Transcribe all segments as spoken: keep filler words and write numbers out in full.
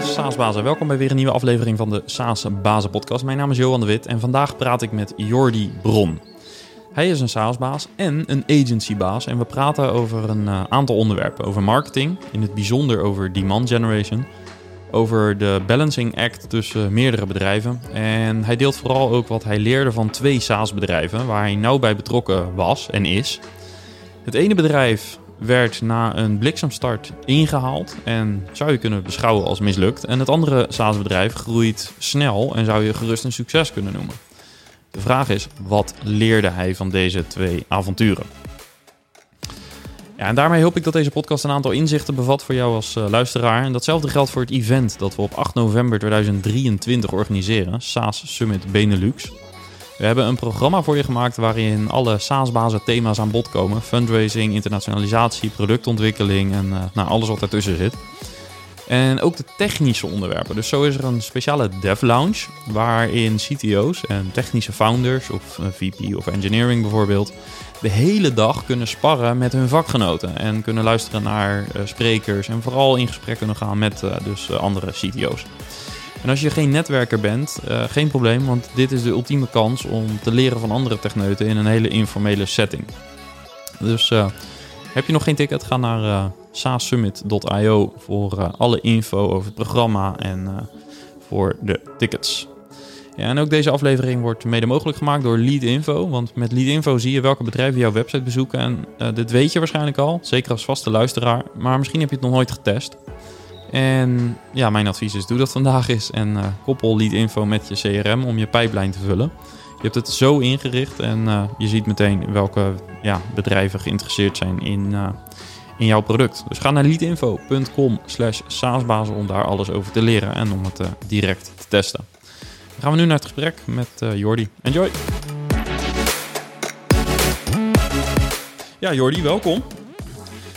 Yes, SaaS Bazen. Welkom bij weer een nieuwe aflevering van de SaaS Bazen podcast. Mijn naam is Johan de Wit en vandaag praat ik met Jordi Bron. Hij is een SaaS-baas en een agency-baas en we praten over een uh, aantal onderwerpen. Over marketing, in het bijzonder over demand generation, over de balancing act tussen meerdere bedrijven. En hij deelt vooral ook wat hij leerde van twee SaaS-bedrijven waar hij nauw bij betrokken was en is. Het ene bedrijf werd na een bliksemstart ingehaald en zou je kunnen beschouwen als mislukt. En het andere SaaS-bedrijf groeit snel en zou je gerust een succes kunnen noemen. De vraag is, wat leerde hij van deze twee avonturen? Ja, en daarmee hoop ik dat deze podcast een aantal inzichten bevat voor jou als uh, luisteraar. En datzelfde geldt voor het event dat we op acht november tweeduizend drieëntwintig organiseren, SaaS Summit Benelux. We hebben een programma voor je gemaakt waarin alle SaaS-bazen thema's aan bod komen. Fundraising, internationalisatie, productontwikkeling en uh, nou, alles wat daartussen zit. En ook de technische onderwerpen. Dus zo is er een speciale dev lounge waarin C T O's en technische founders of V P of engineering bijvoorbeeld de hele dag kunnen sparren met hun vakgenoten en kunnen luisteren naar uh, sprekers en vooral in gesprek kunnen gaan met uh, dus uh, andere C T O's. En als je geen netwerker bent, uh, geen probleem, want dit is de ultieme kans om te leren van andere techneuten in een hele informele setting. Dus uh, heb je nog geen ticket, ga naar uh, saassummit punt i o voor uh, alle info over het programma en uh, voor de tickets. Ja, en ook deze aflevering wordt mede mogelijk gemaakt door Leadinfo. Want met Leadinfo zie je welke bedrijven jouw website bezoeken. En uh, dit weet je waarschijnlijk al, zeker als vaste luisteraar. Maar misschien heb je het nog nooit getest. En ja, mijn advies is, doe dat vandaag eens. En uh, koppel Leadinfo met je C R M om je pijplijn te vullen. Je hebt het zo ingericht en uh, je ziet meteen welke ja, bedrijven geïnteresseerd zijn in, uh, in jouw product. Dus ga naar leadinfo punt com slash saasbazen om daar alles over te leren en om het uh, direct te testen. Dan gaan we nu naar het gesprek met uh, Jordi. Enjoy! Ja, Jordi, welkom.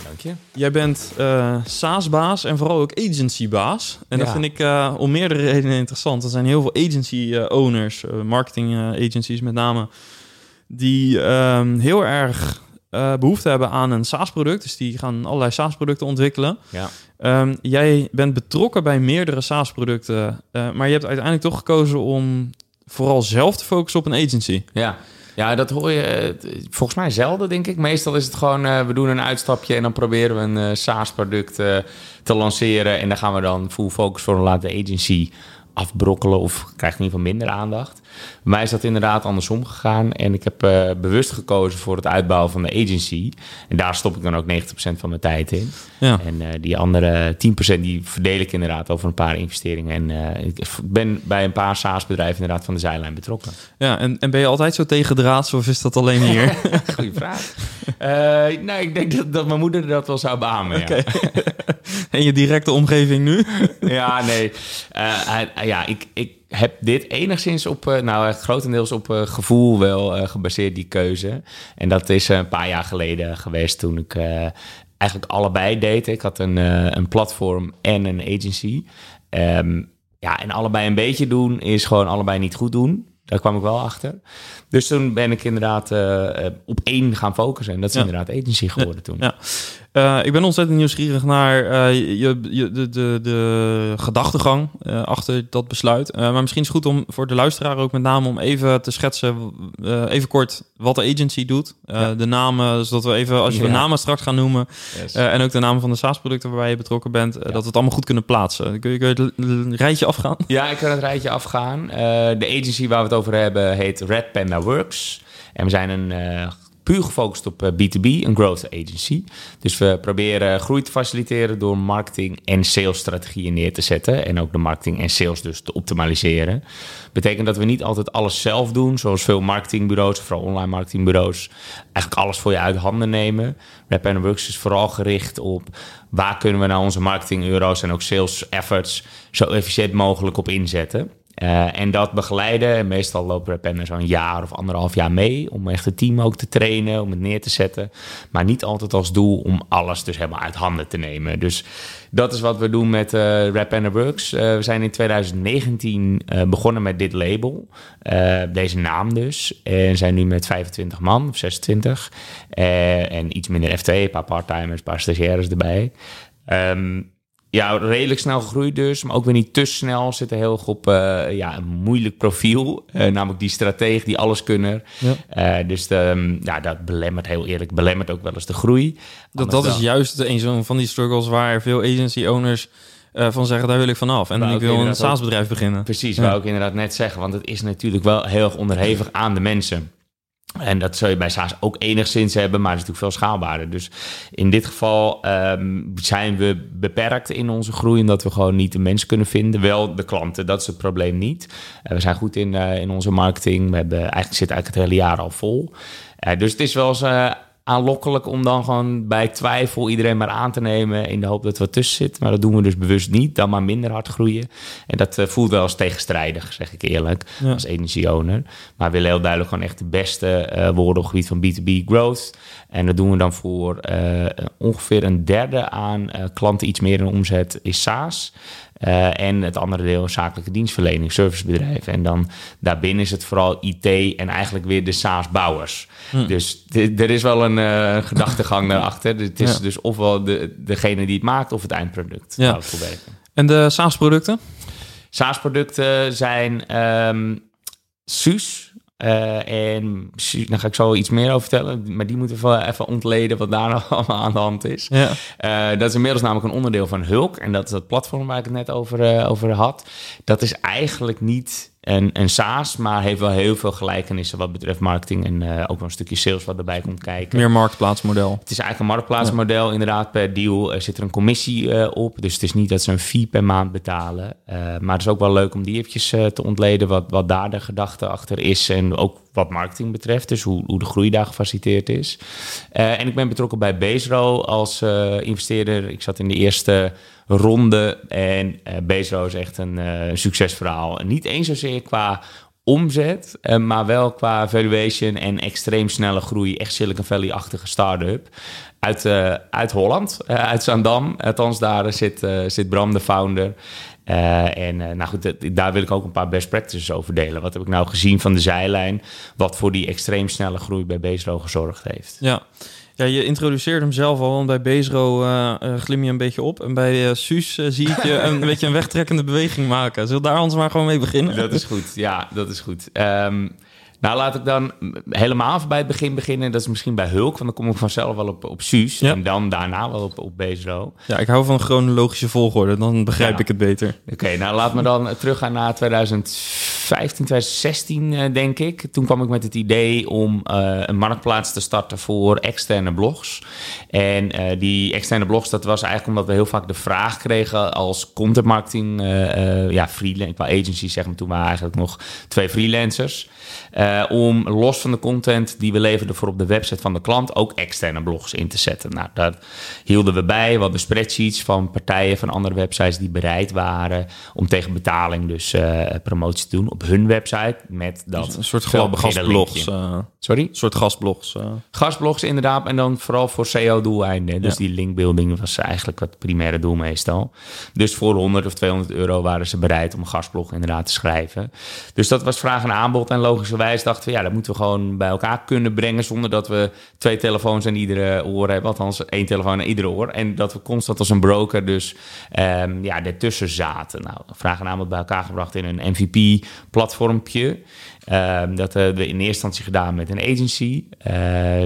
Dank je. Jij bent uh, SaaS-baas en vooral ook agency-baas. En ja. Dat vind ik uh, om meerdere redenen interessant. Er zijn heel veel agency-owners, uh, marketing-agencies met name, die uh, heel erg uh, behoefte hebben aan een SaaS-product. Dus die gaan allerlei SaaS-producten ontwikkelen. Ja. Um, jij bent betrokken bij meerdere SaaS-producten, uh, maar je hebt uiteindelijk toch gekozen om vooral zelf te focussen op een agency. Ja. Ja, dat hoor je volgens mij zelden, denk ik. Meestal is het gewoon, uh, we doen een uitstapje en dan proberen we een uh, SaaS-product uh, te lanceren. En dan gaan we dan full focus voor een laten agency afbrokkelen of krijgt in ieder geval minder aandacht. Bij mij is dat inderdaad andersom gegaan. En ik heb uh, bewust gekozen voor het uitbouwen van de agency. En daar stop ik dan ook negentig procent van mijn tijd in. Ja. En uh, die andere tien procent die verdeel ik inderdaad over een paar investeringen. En uh, ik ben bij een paar SaaS-bedrijven inderdaad van de zijlijn betrokken. Ja, en, en ben je altijd zo tegendraads of is dat alleen hier? Goeie vraag. uh, nou, ik denk dat, dat mijn moeder dat wel zou beamen, okay. Ja. En je directe omgeving nu? ja, nee. Uh, ja, ik... ik heb dit enigszins op, nou echt grotendeels op uh, gevoel wel uh, gebaseerd, die keuze. En dat is uh, een paar jaar geleden geweest toen ik uh, eigenlijk allebei deed. Ik had een, uh, een platform en een agency. Um, ja, en allebei een beetje doen is gewoon allebei niet goed doen. Daar kwam ik wel achter. Dus toen ben ik inderdaad uh, op één gaan focussen. En dat is ja. inderdaad agency geworden toen. Ja. Uh, ik ben ontzettend nieuwsgierig naar uh, je, je, de, de, de gedachtegang uh, achter dat besluit. Uh, maar misschien is het goed om voor de luisteraar ook met name om even te schetsen, uh, even kort wat de agency doet. Uh, ja. De namen, zodat we even, als je ja. de namen straks gaan noemen, yes. uh, en ook de namen van de SaaS-producten waarbij je betrokken bent, uh, ja. dat we het allemaal goed kunnen plaatsen. Kun je, kun je het rijtje afgaan? Ja, ik kan het rijtje afgaan. Uh, de agency waar we het over hebben heet Red Panda Works. En we zijn een uh, puur gefocust op B to B, een growth agency. Dus we proberen groei te faciliteren door marketing en sales strategieën neer te zetten. En ook de marketing en sales dus te optimaliseren. Betekent dat we niet altijd alles zelf doen, zoals veel marketingbureaus, vooral online marketingbureaus, eigenlijk alles voor je uit handen nemen. Red Panda Works is vooral gericht op waar kunnen we nou onze marketing-euro's en ook sales efforts zo efficiënt mogelijk op inzetten. Uh, en dat begeleiden, en meestal lopen Red Panda zo'n jaar of anderhalf jaar mee, om echt het team ook te trainen, om het neer te zetten. Maar niet altijd als doel om alles dus helemaal uit handen te nemen. Dus dat is wat we doen met uh, Red Panda Works. Uh, we zijn in twintig negentien uh, begonnen met dit label, uh, deze naam dus. En zijn nu met vijfentwintig man, of zesentwintig. Uh, en iets minder F T E, een paar parttimers, een paar stagiaires erbij. Um, ja, redelijk snel gegroeid dus, maar ook weer niet te snel. Zit er heel erg op uh, ja, een moeilijk profiel. Uh, namelijk die strateeg, die alleskunner. Ja. Uh, dus de, ja, dat belemmert, heel eerlijk, belemmert ook wel eens de groei. Dat, dat is juist een zo'n van die struggles waar veel agency owners uh, van zeggen, daar wil ik vanaf. En wou ik wil een SaaS-bedrijf beginnen. Precies, ja. Wou ik inderdaad net zeggen. Want het is natuurlijk wel heel erg onderhevig aan de mensen. En dat zul je bij SaaS ook enigszins hebben, maar het is natuurlijk veel schaalbaarder. Dus in dit geval um, zijn we beperkt in onze groei, omdat we gewoon niet de mensen kunnen vinden. Wel de klanten, dat is het probleem niet. Uh, we zijn goed in, uh, in onze marketing. We hebben eigenlijk zit eigenlijk het hele jaar al vol. Uh, dus het is wel eens uh, aanlokkelijk om dan gewoon bij twijfel iedereen maar aan te nemen, in de hoop dat er wat tussen zit. Maar dat doen we dus bewust niet. Dan maar minder hard groeien. En dat uh, voelt wel eens tegenstrijdig, zeg ik eerlijk, ja. Als energie-owner. Maar we willen heel duidelijk gewoon echt de beste uh, worden op het gebied van B to B growth. En dat doen we dan voor uh, ongeveer een derde aan uh, klanten iets meer in omzet is SaaS. Uh, en het andere deel zakelijke dienstverlening, servicebedrijven. En dan daarbinnen is het vooral I T en eigenlijk weer de SaaS-bouwers. Hm. Dus d- er is wel een uh, gedachtegang daarachter. Het is ja. dus ofwel de, degene die het maakt of het eindproduct. Ja. En de SaaS-producten? SaaS-producten zijn um, Suus. Uh, en daar ga ik zo iets meer over vertellen. Maar die moeten we even ontleden wat daar nou allemaal aan de hand is. Ja. Uh, dat is inmiddels namelijk een onderdeel van Hulk. En dat is dat platform waar ik het net over, uh, over had. Dat is eigenlijk niet een, een SaaS, maar heeft wel heel veel gelijkenissen wat betreft marketing. En uh, ook wel een stukje sales wat erbij komt kijken. Meer marktplaatsmodel. Het is eigenlijk een marktplaatsmodel. Ja. Inderdaad, per deal uh, zit er een commissie uh, op. Dus het is niet dat ze een fee per maand betalen. Uh, maar het is ook wel leuk om die eventjes uh, te ontleden wat, wat daar de gedachte achter is. En ook wat marketing betreft. Dus hoe, hoe de groei daar gefaciliteerd is. Uh, en ik ben betrokken bij Baserow als uh, investeerder. Ik zat in de eerste ronde. En uh, Baserow is echt een uh, succesverhaal. En niet eens zozeer qua omzet, uh, maar wel qua valuation en extreem snelle groei. Echt Silicon Valley-achtige start-up. Uit, uh, uit Holland, uh, uit Zaandam. Althans, daar zit, uh, zit Bram, de founder. Uh, en uh, nou goed, dat, daar wil ik ook een paar best practices over delen. Wat heb ik nou gezien van de zijlijn, wat voor die extreem snelle groei bij Beestro gezorgd heeft? Ja. Ja, je introduceert hem zelf al, want bij Beestro uh, uh, glim je een beetje op. En bij uh, Suus uh, zie ik je een beetje een wegtrekkende beweging maken. Zullen we daar ons maar gewoon mee beginnen? Dat is goed, ja, dat is goed. Um, Nou, laat ik dan helemaal bij het begin beginnen. Dat is misschien bij Hulk, want dan kom ik vanzelf wel op, op Suus. Ja. En dan daarna wel op, op Beestro. Ja, ik hou van chronologische volgorde. Dan begrijp ja. ik het beter. Oké, okay, nou laat me dan teruggaan naar twintig vijftien, twintig zestien, denk ik. Toen kwam ik met het idee om uh, een marktplaats te starten voor externe blogs. En uh, die externe blogs, dat was eigenlijk omdat we heel vaak de vraag kregen als content marketing. Uh, uh, ja, freelance, qua agency zeg maar. Toen waren eigenlijk nog twee freelancers. Uh, om los van de content die we leverden voor op de website van de klant ook externe blogs in te zetten. Nou, daar hielden we bij wat de spreadsheets van partijen van andere websites die bereid waren om tegen betaling dus uh, promotie te doen op hun website met dat dus een soort gastblogs. Uh, Sorry? Een soort gastblogs. Uh. Gastblogs inderdaad en dan vooral voor S E O-doeleinden. Dus ja. die linkbuilding was eigenlijk het primaire doel meestal. Dus voor honderd of tweehonderd euro waren ze bereid om een gastblog inderdaad te schrijven. Dus dat was vraag en aanbod en logischerwijs dachten we, ja, dat moeten we gewoon bij elkaar kunnen brengen zonder dat we twee telefoons aan iedere oor hebben, althans één telefoon aan iedere oor. En dat we constant als een broker dus um, ja, ertussen zaten. Nou, vragen namelijk bij elkaar gebracht in een M V P-platformpje. Um, dat hebben we in eerste instantie gedaan met een agency uh,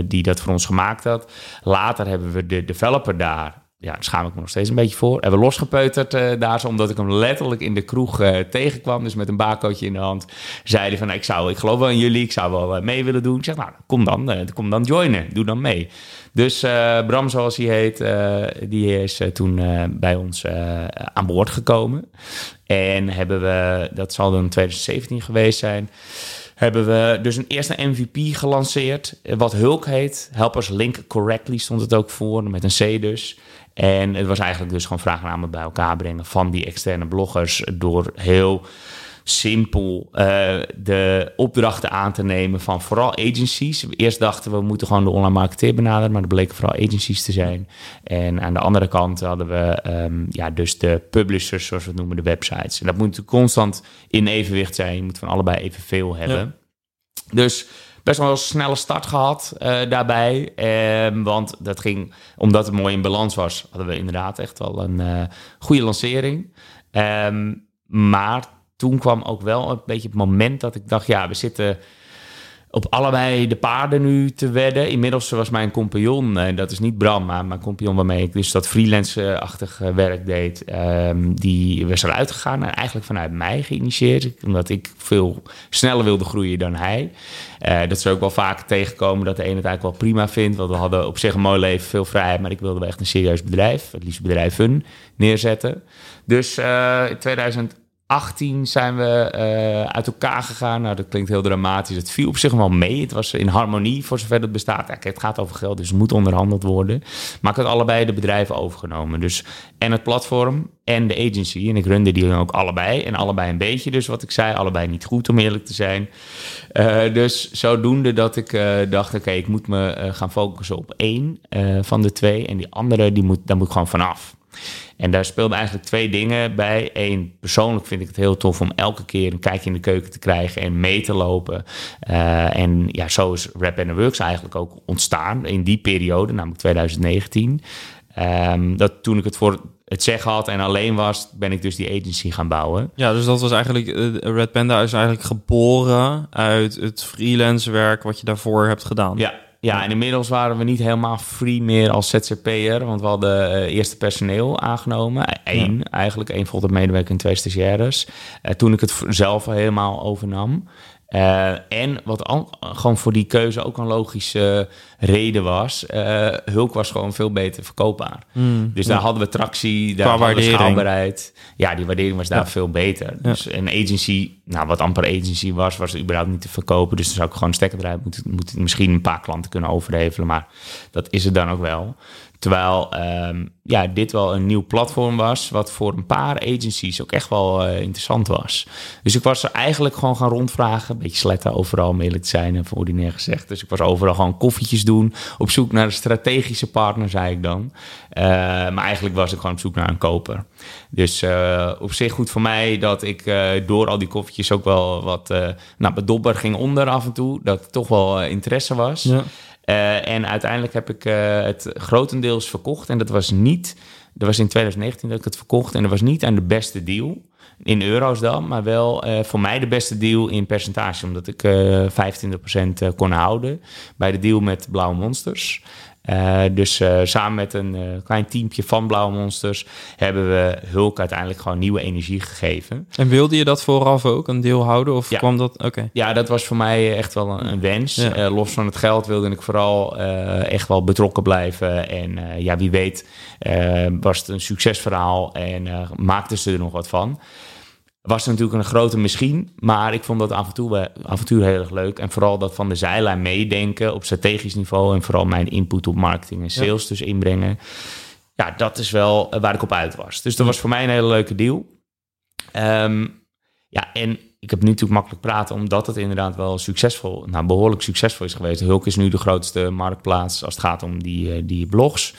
die dat voor ons gemaakt had. Later hebben we de developer daar. Ja, daar schaam ik me nog steeds een beetje voor. Hebben we losgepeuterd uh, daar zo, omdat ik hem letterlijk in de kroeg uh, tegenkwam. Dus met een barcootje in de hand. Zeiden van, nou, ik, zou, ik geloof wel in jullie, ik zou wel uh, mee willen doen. Ik zeg, nou, kom dan, uh, kom dan joinen, doe dan mee. Dus uh, Bram, zoals hij heet, uh, die is uh, toen uh, bij ons uh, aan boord gekomen. En hebben we, dat zal dan twintig zeventien geweest zijn, hebben we dus een eerste M V P gelanceerd, wat Hulk heet. Help us link correctly stond het ook voor, met een C dus. En het was eigenlijk dus gewoon vraagnamen bij elkaar brengen van die externe bloggers door heel simpel uh, de opdrachten aan te nemen van vooral agencies. Eerst dachten we, we moeten gewoon de online marketeer benaderen, maar dat bleken vooral agencies te zijn. En aan de andere kant hadden we um, ja, dus de publishers, zoals we het noemen, de websites. En dat moet constant in evenwicht zijn. Je moet van allebei evenveel hebben. Ja. Dus best wel een snelle start gehad uh, daarbij. Um, want dat ging, omdat het mooi in balans was, hadden we inderdaad echt wel een uh, goede lancering. Um, maar toen kwam ook wel een beetje het moment dat ik dacht, ja, we zitten op allebei de paarden nu te wedden. Inmiddels was mijn compagnon, en dat is niet Bram, maar mijn compagnon waarmee ik dus dat freelance-achtig werk deed, Um, die was eruit gegaan en eigenlijk vanuit mij geïnitieerd, omdat ik veel sneller wilde groeien dan hij. Uh, dat ze ook wel vaak tegenkomen dat de ene het eigenlijk wel prima vindt, want we hadden op zich een mooi leven, veel vrijheid, maar ik wilde wel echt een serieus bedrijf, het liefst bedrijf hun, neerzetten. Dus uh, in tweeduizend achttien zijn we uh, uit elkaar gegaan. Nou, dat klinkt heel dramatisch. Het viel op zich wel mee. Het was in harmonie, voor zover het bestaat. Kijk, het gaat over geld, dus het moet onderhandeld worden. Maar ik had allebei de bedrijven overgenomen. Dus en het platform en de agency. En ik runde die ook allebei. En allebei een beetje, dus wat ik zei. Allebei niet goed, om eerlijk te zijn. Uh, dus zodoende dat ik uh, dacht, oké, okay, ik moet me uh, gaan focussen op één uh, van de twee. En die andere, die moet, daar moet ik gewoon vanaf. En daar speelden eigenlijk twee dingen bij. Eén, persoonlijk vind ik het heel tof om elke keer een kijkje in de keuken te krijgen en mee te lopen. Uh, en ja, zo is Red Panda Works eigenlijk ook ontstaan in die periode, namelijk tweeduizend negentien. Um, dat toen ik het voor het zeggen had en alleen was, ben ik dus die agency gaan bouwen. Ja, dus dat was eigenlijk, uh, Red Panda is eigenlijk geboren uit het freelance werk wat je daarvoor hebt gedaan. Ja. Ja, en inmiddels waren we niet helemaal free meer als Z Z P'er, want we hadden uh, eerste personeel aangenomen. Eén ja. eigenlijk, één voltijds medewerker en twee stagiaires. Uh, toen ik het zelf helemaal overnam. Uh, en wat an- gewoon voor die keuze ook een logische uh, reden was. Uh, Hulk was gewoon veel beter verkoopbaar. Mm, dus daar ja. hadden we tractie, daar hadden we schaalbaarheid. Ja, die waardering was daar ja. veel beter. Ja. Dus een agency, nou wat amper agency was, was er überhaupt niet te verkopen. Dus dan zou ik gewoon stekker eruit moeten, moet misschien een paar klanten kunnen overhevelen. Maar dat is het dan ook wel. Terwijl um, ja, dit wel een nieuw platform was, wat voor een paar agencies ook echt wel uh, interessant was. Dus ik was er eigenlijk gewoon gaan rondvragen. Een beetje sletten overal, om eerlijk te zijn, en voor ordinair gezegd. Dus ik was overal gewoon koffietjes doen. Op zoek naar een strategische partner, zei ik dan. Uh, maar eigenlijk was ik gewoon op zoek naar een koper. Dus uh, op zich goed voor mij dat ik uh, door al die koffietjes ook wel wat... Uh, nou, mijn dobber ging onder af en toe. Dat er toch wel uh, interesse was. Ja. Uh, en uiteindelijk heb ik uh, het grotendeels verkocht. En dat was niet... Dat was in tweeduizend negentien dat ik het verkocht. En dat was niet aan de beste deal. In euro's dan. Maar wel uh, voor mij de beste deal in percentage. Omdat ik uh, vijfentwintig procent kon houden. Bij de deal met Blauwe Monsters. Uh, dus uh, samen met een uh, klein teampje van Blauwe Monsters hebben we Hulk uiteindelijk gewoon nieuwe energie gegeven. En wilde je dat vooraf ook, een deel houden? Of ja. kwam dat? Oké. Okay. Ja, dat was voor mij echt wel een, een wens. Ja. Uh, los van het geld wilde ik vooral uh, echt wel betrokken blijven. En uh, ja, wie weet uh, was het een succesverhaal en uh, maakten ze er nog wat van. Was natuurlijk een grote misschien, maar ik vond dat avontuur, avontuur heel erg leuk. En vooral dat van de zijlijn meedenken op strategisch niveau en vooral mijn input op marketing en sales ja. dus inbrengen. Ja, dat is wel waar ik op uit was. Dus dat was voor mij een hele leuke deal. Um, ja, en ik heb nu natuurlijk makkelijk praten, omdat het inderdaad wel succesvol, nou behoorlijk succesvol is geweest. Hulk is nu de grootste marktplaats als het gaat om die, die blogs.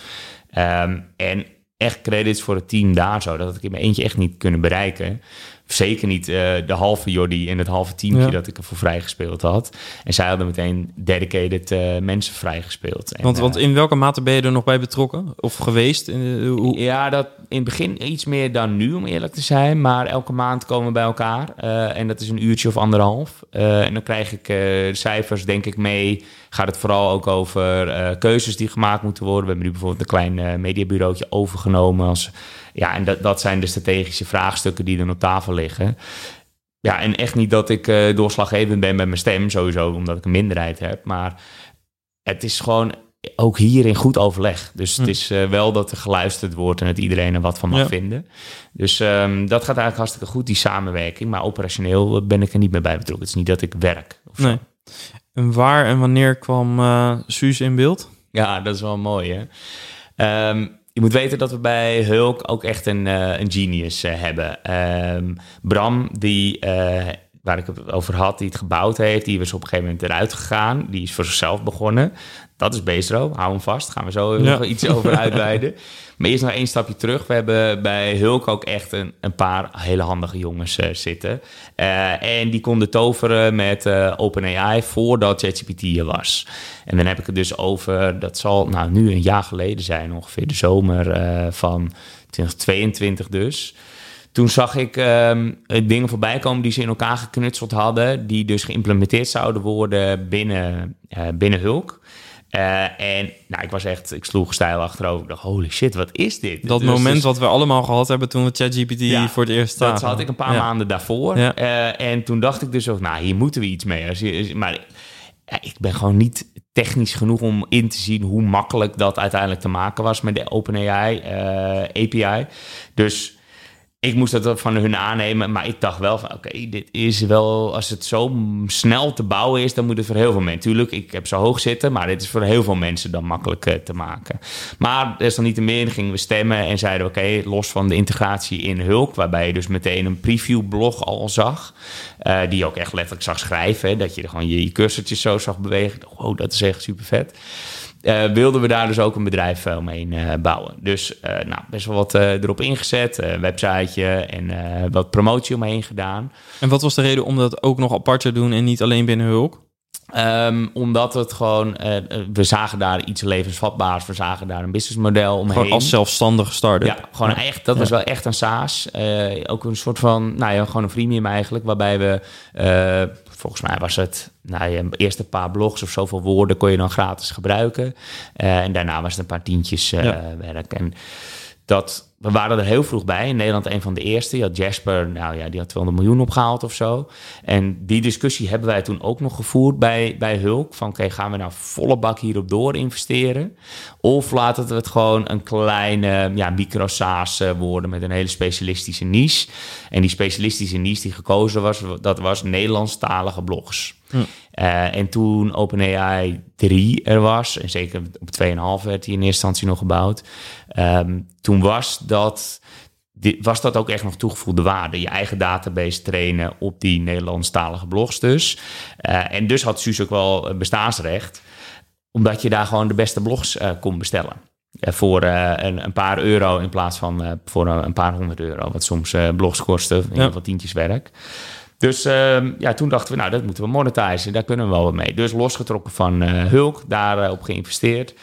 Um, en echt credits voor het team daar zo, dat had ik in mijn eentje echt niet kunnen bereiken. Zeker niet uh, de halve Jordi en het halve teamje ja. dat ik ervoor vrijgespeeld had. En zij hadden meteen dedicated uh, mensen vrijgespeeld. En, want, uh, want in welke mate ben je er nog bij betrokken? Of geweest? In, uh, hoe... Ja, dat in het begin iets meer dan nu, om eerlijk te zijn. Maar elke maand komen we bij elkaar. Uh, en dat is een uurtje of anderhalf. Uh, en dan krijg ik uh, de cijfers, denk ik, mee. Gaat het vooral ook over uh, keuzes die gemaakt moeten worden. We hebben nu bijvoorbeeld een klein uh, mediabureautje overgenomen als... Ja, en dat, dat zijn de strategische vraagstukken die dan op tafel liggen. Ja, en echt niet dat ik uh, doorslaggevend ben met mijn stem, sowieso, omdat ik een minderheid heb. Maar het is gewoon ook hier in goed overleg. Dus het is uh, wel dat er geluisterd wordt en dat iedereen er wat van mag ja. vinden. Dus um, dat gaat eigenlijk hartstikke goed, die samenwerking. Maar operationeel ben ik er niet meer bij betrokken. Het is niet dat ik werk. Of nee. zo. En waar en wanneer kwam uh, Suus in beeld? Ja, dat is wel mooi, hè? Um, Je moet weten dat we bij Hulk ook echt een, uh, een genius uh, hebben. Um, Bram, die... Uh, waar ik het over had, die het gebouwd heeft, die is op een gegeven moment eruit gegaan, die is voor zichzelf begonnen. Dat is Beestro, hou hem vast, gaan we zo even ja. iets over uitweiden. Maar eerst nog één stapje terug. We hebben bij Hulk ook echt een, een paar hele handige jongens uh, zitten. Uh, en die konden toveren met uh, OpenAI voordat ChatGPT er was. En dan heb ik het dus over, dat zal nou, nu een jaar geleden zijn, ongeveer de zomer uh, van twintig tweeëntwintig dus. Toen zag ik um, dingen voorbij komen die ze in elkaar geknutseld hadden, die dus geïmplementeerd zouden worden binnen, uh, binnen Hulk. Uh, en nou, ik was echt, ik sloeg stijl achterover. Ik dacht, holy shit, wat is dit? Dat dus, moment dus, wat we allemaal gehad hebben toen we ChatGPT ja, voor het eerst zagen. Dat had ik een paar ja. maanden daarvoor. Ja. Uh, en toen dacht ik dus ook, nou, hier moeten we iets mee. Maar ja, ik ben gewoon niet technisch genoeg om in te zien hoe makkelijk dat uiteindelijk te maken was met de OpenAI uh, A P I. Dus ik moest dat van hun aannemen, maar ik dacht wel van oké, okay, dit is wel, als het zo snel te bouwen is, dan moet het voor heel veel mensen. Tuurlijk, ik heb zo hoog zitten, maar dit is voor heel veel mensen dan makkelijk uh, te maken. Maar desalniettemin gingen we stemmen en zeiden oké, okay, los van de integratie in Hulk, waarbij je dus meteen een previewblog al zag, uh, die je ook echt letterlijk zag schrijven, hè, dat je er gewoon je, je cursortjes zo zag bewegen. Wow, dat is echt super vet. Uh, wilden we daar dus ook een bedrijf omheen uh, bouwen. Dus uh, nou, best wel wat uh, erop ingezet. Een uh, websiteje en uh, wat promotie omheen gedaan. En wat was de reden om dat ook nog apart te doen en niet alleen binnen Hulk? Um, omdat het gewoon, uh, we zagen daar iets levensvatbaars, we zagen daar een businessmodel omheen. Gewoon als zelfstandige starter. Ja, gewoon ja. echt, dat ja. was wel echt een SaaS. Uh, ook een soort van, nou ja, gewoon een freemium eigenlijk, waarbij we, uh, volgens mij was het, nou ja, eerst een paar blogs of zoveel woorden kon je dan gratis gebruiken. Uh, en daarna was het een paar tientjes uh, ja. werk. En dat, we waren er heel vroeg bij. In Nederland een van de eerste. Je had Jasper, nou ja, die had tweehonderd miljoen opgehaald of zo. En die discussie hebben wij toen ook nog gevoerd bij, bij Hulk. Van oké, okay, gaan we nou volle bak hierop door investeren? Of laten we het gewoon een kleine ja, micro-SaaS worden met een hele specialistische niche. En die specialistische niche die gekozen was, dat was Nederlandstalige blogs. Hm. Uh, en toen OpenAI drie er was, en zeker op twee komma vijf werd die in eerste instantie nog gebouwd, um, toen was dat, was dat ook echt nog toegevoegde waarde. Je eigen database trainen op die Nederlandstalige blogs dus. Uh, en dus had Suus ook wel bestaansrecht, omdat je daar gewoon de beste blogs uh, kon bestellen. Uh, voor uh, een, een paar euro in plaats van uh, voor een, een paar honderd euro, wat soms uh, blogs kosten, in ieder geval tientjes werk. Dus uh, ja, toen dachten we, nou, dat moeten we monetizen. Daar kunnen we wel wat mee. Dus losgetrokken van uh, Hulk, daarop uh, geïnvesteerd.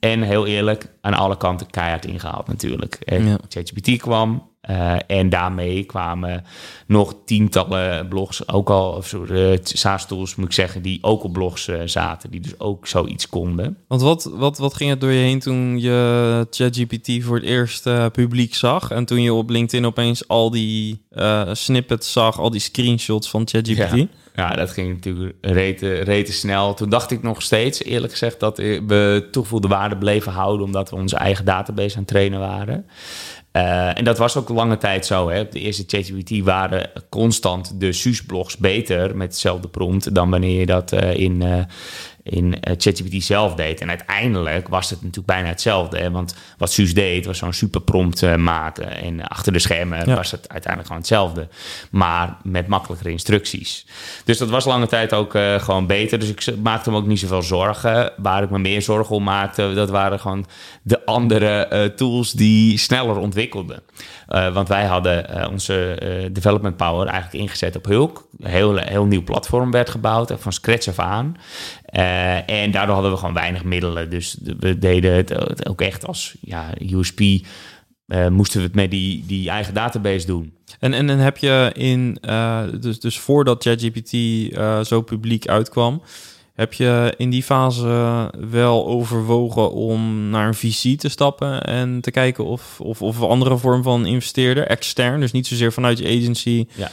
En heel eerlijk, aan alle kanten keihard ingehaald natuurlijk. En ChatGPT ja. kwam uh, en daarmee kwamen nog tientallen blogs, ook al, of uh, SaaS-tools moet ik zeggen, die ook op blogs uh, zaten, die dus ook zoiets konden. Want wat, wat, wat ging het door je heen toen je ChatGPT voor het eerst uh, publiek zag en toen je op LinkedIn opeens al die uh, snippets zag, al die screenshots van ChatGPT? Ja. Ja, dat ging natuurlijk reten, reten snel. Toen dacht ik nog steeds, eerlijk gezegd, dat we toegevoegde waarde bleven houden, omdat we onze eigen database aan het trainen waren. Uh, en dat was ook lange tijd zo. Hè? Op de eerste ChatGPT waren constant de Suus-blogs beter met hetzelfde prompt dan wanneer je dat uh, in, uh, in ChatGPT zelf deed. En uiteindelijk was het natuurlijk bijna hetzelfde. Hè? Want wat Suus deed was zo'n superprompt uh, maken. En achter de schermen ja. was het uiteindelijk gewoon hetzelfde. Maar met makkelijkere instructies. Dus dat was lange tijd ook uh, gewoon beter. Dus ik maakte me ook niet zoveel zorgen. Waar ik me meer zorgen om maakte, dat waren gewoon de andere uh, tools die sneller ontwikkeld. Uh, want wij hadden uh, onze uh, development power eigenlijk ingezet op Hulk. Een heel, heel nieuw platform werd gebouwd, van scratch af aan. Uh, en daardoor hadden we gewoon weinig middelen. Dus we deden het ook echt als ja, U S P. Uh, moesten we het met die, die eigen database doen. En, en, en heb je in, uh, dus, dus voordat ChatGPT uh, zo publiek uitkwam, heb je in die fase wel overwogen om naar een V C te stappen en te kijken of, of, of een andere vorm van investeerder, extern, dus niet zozeer vanuit je agency, ja.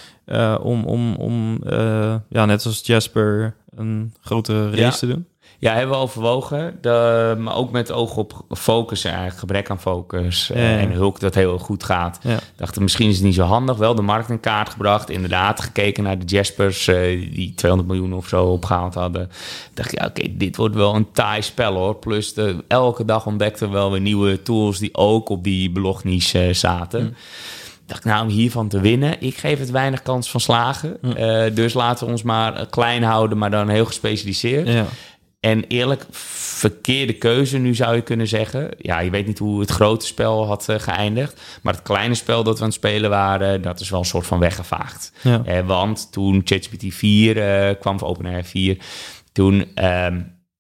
uh, om, om, om uh, ja, net als Jasper een grote race ja. te doen? Ja, hebben we overwogen. De, maar ook met oog op focus, eigenlijk gebrek aan focus. Ja. En Hulk dat heel goed gaat. Ja. Dachten, misschien is het niet zo handig. Wel de markt in kaart gebracht. Inderdaad, gekeken naar de Jaspers uh, die tweehonderd miljoen of zo opgehaald hadden. Dacht je, ja, oké, okay, dit wordt wel een taai spel hoor. Plus de, elke dag ontdekten we wel weer nieuwe tools die ook op die blogniche uh, zaten. Ja. dacht, nou, om hiervan te winnen, ik geef het weinig kans van slagen. Ja. Uh, dus laten we ons maar klein houden, maar dan heel gespecialiseerd. Ja. En eerlijk, verkeerde keuze nu zou je kunnen zeggen. Ja, je weet niet hoe het grote spel had uh, geëindigd. Maar het kleine spel dat we aan het spelen waren, dat is wel een soort van weggevaagd. Ja. Eh, want toen ChatGPT vier uh, kwam, of OpenAI vier, toen uh,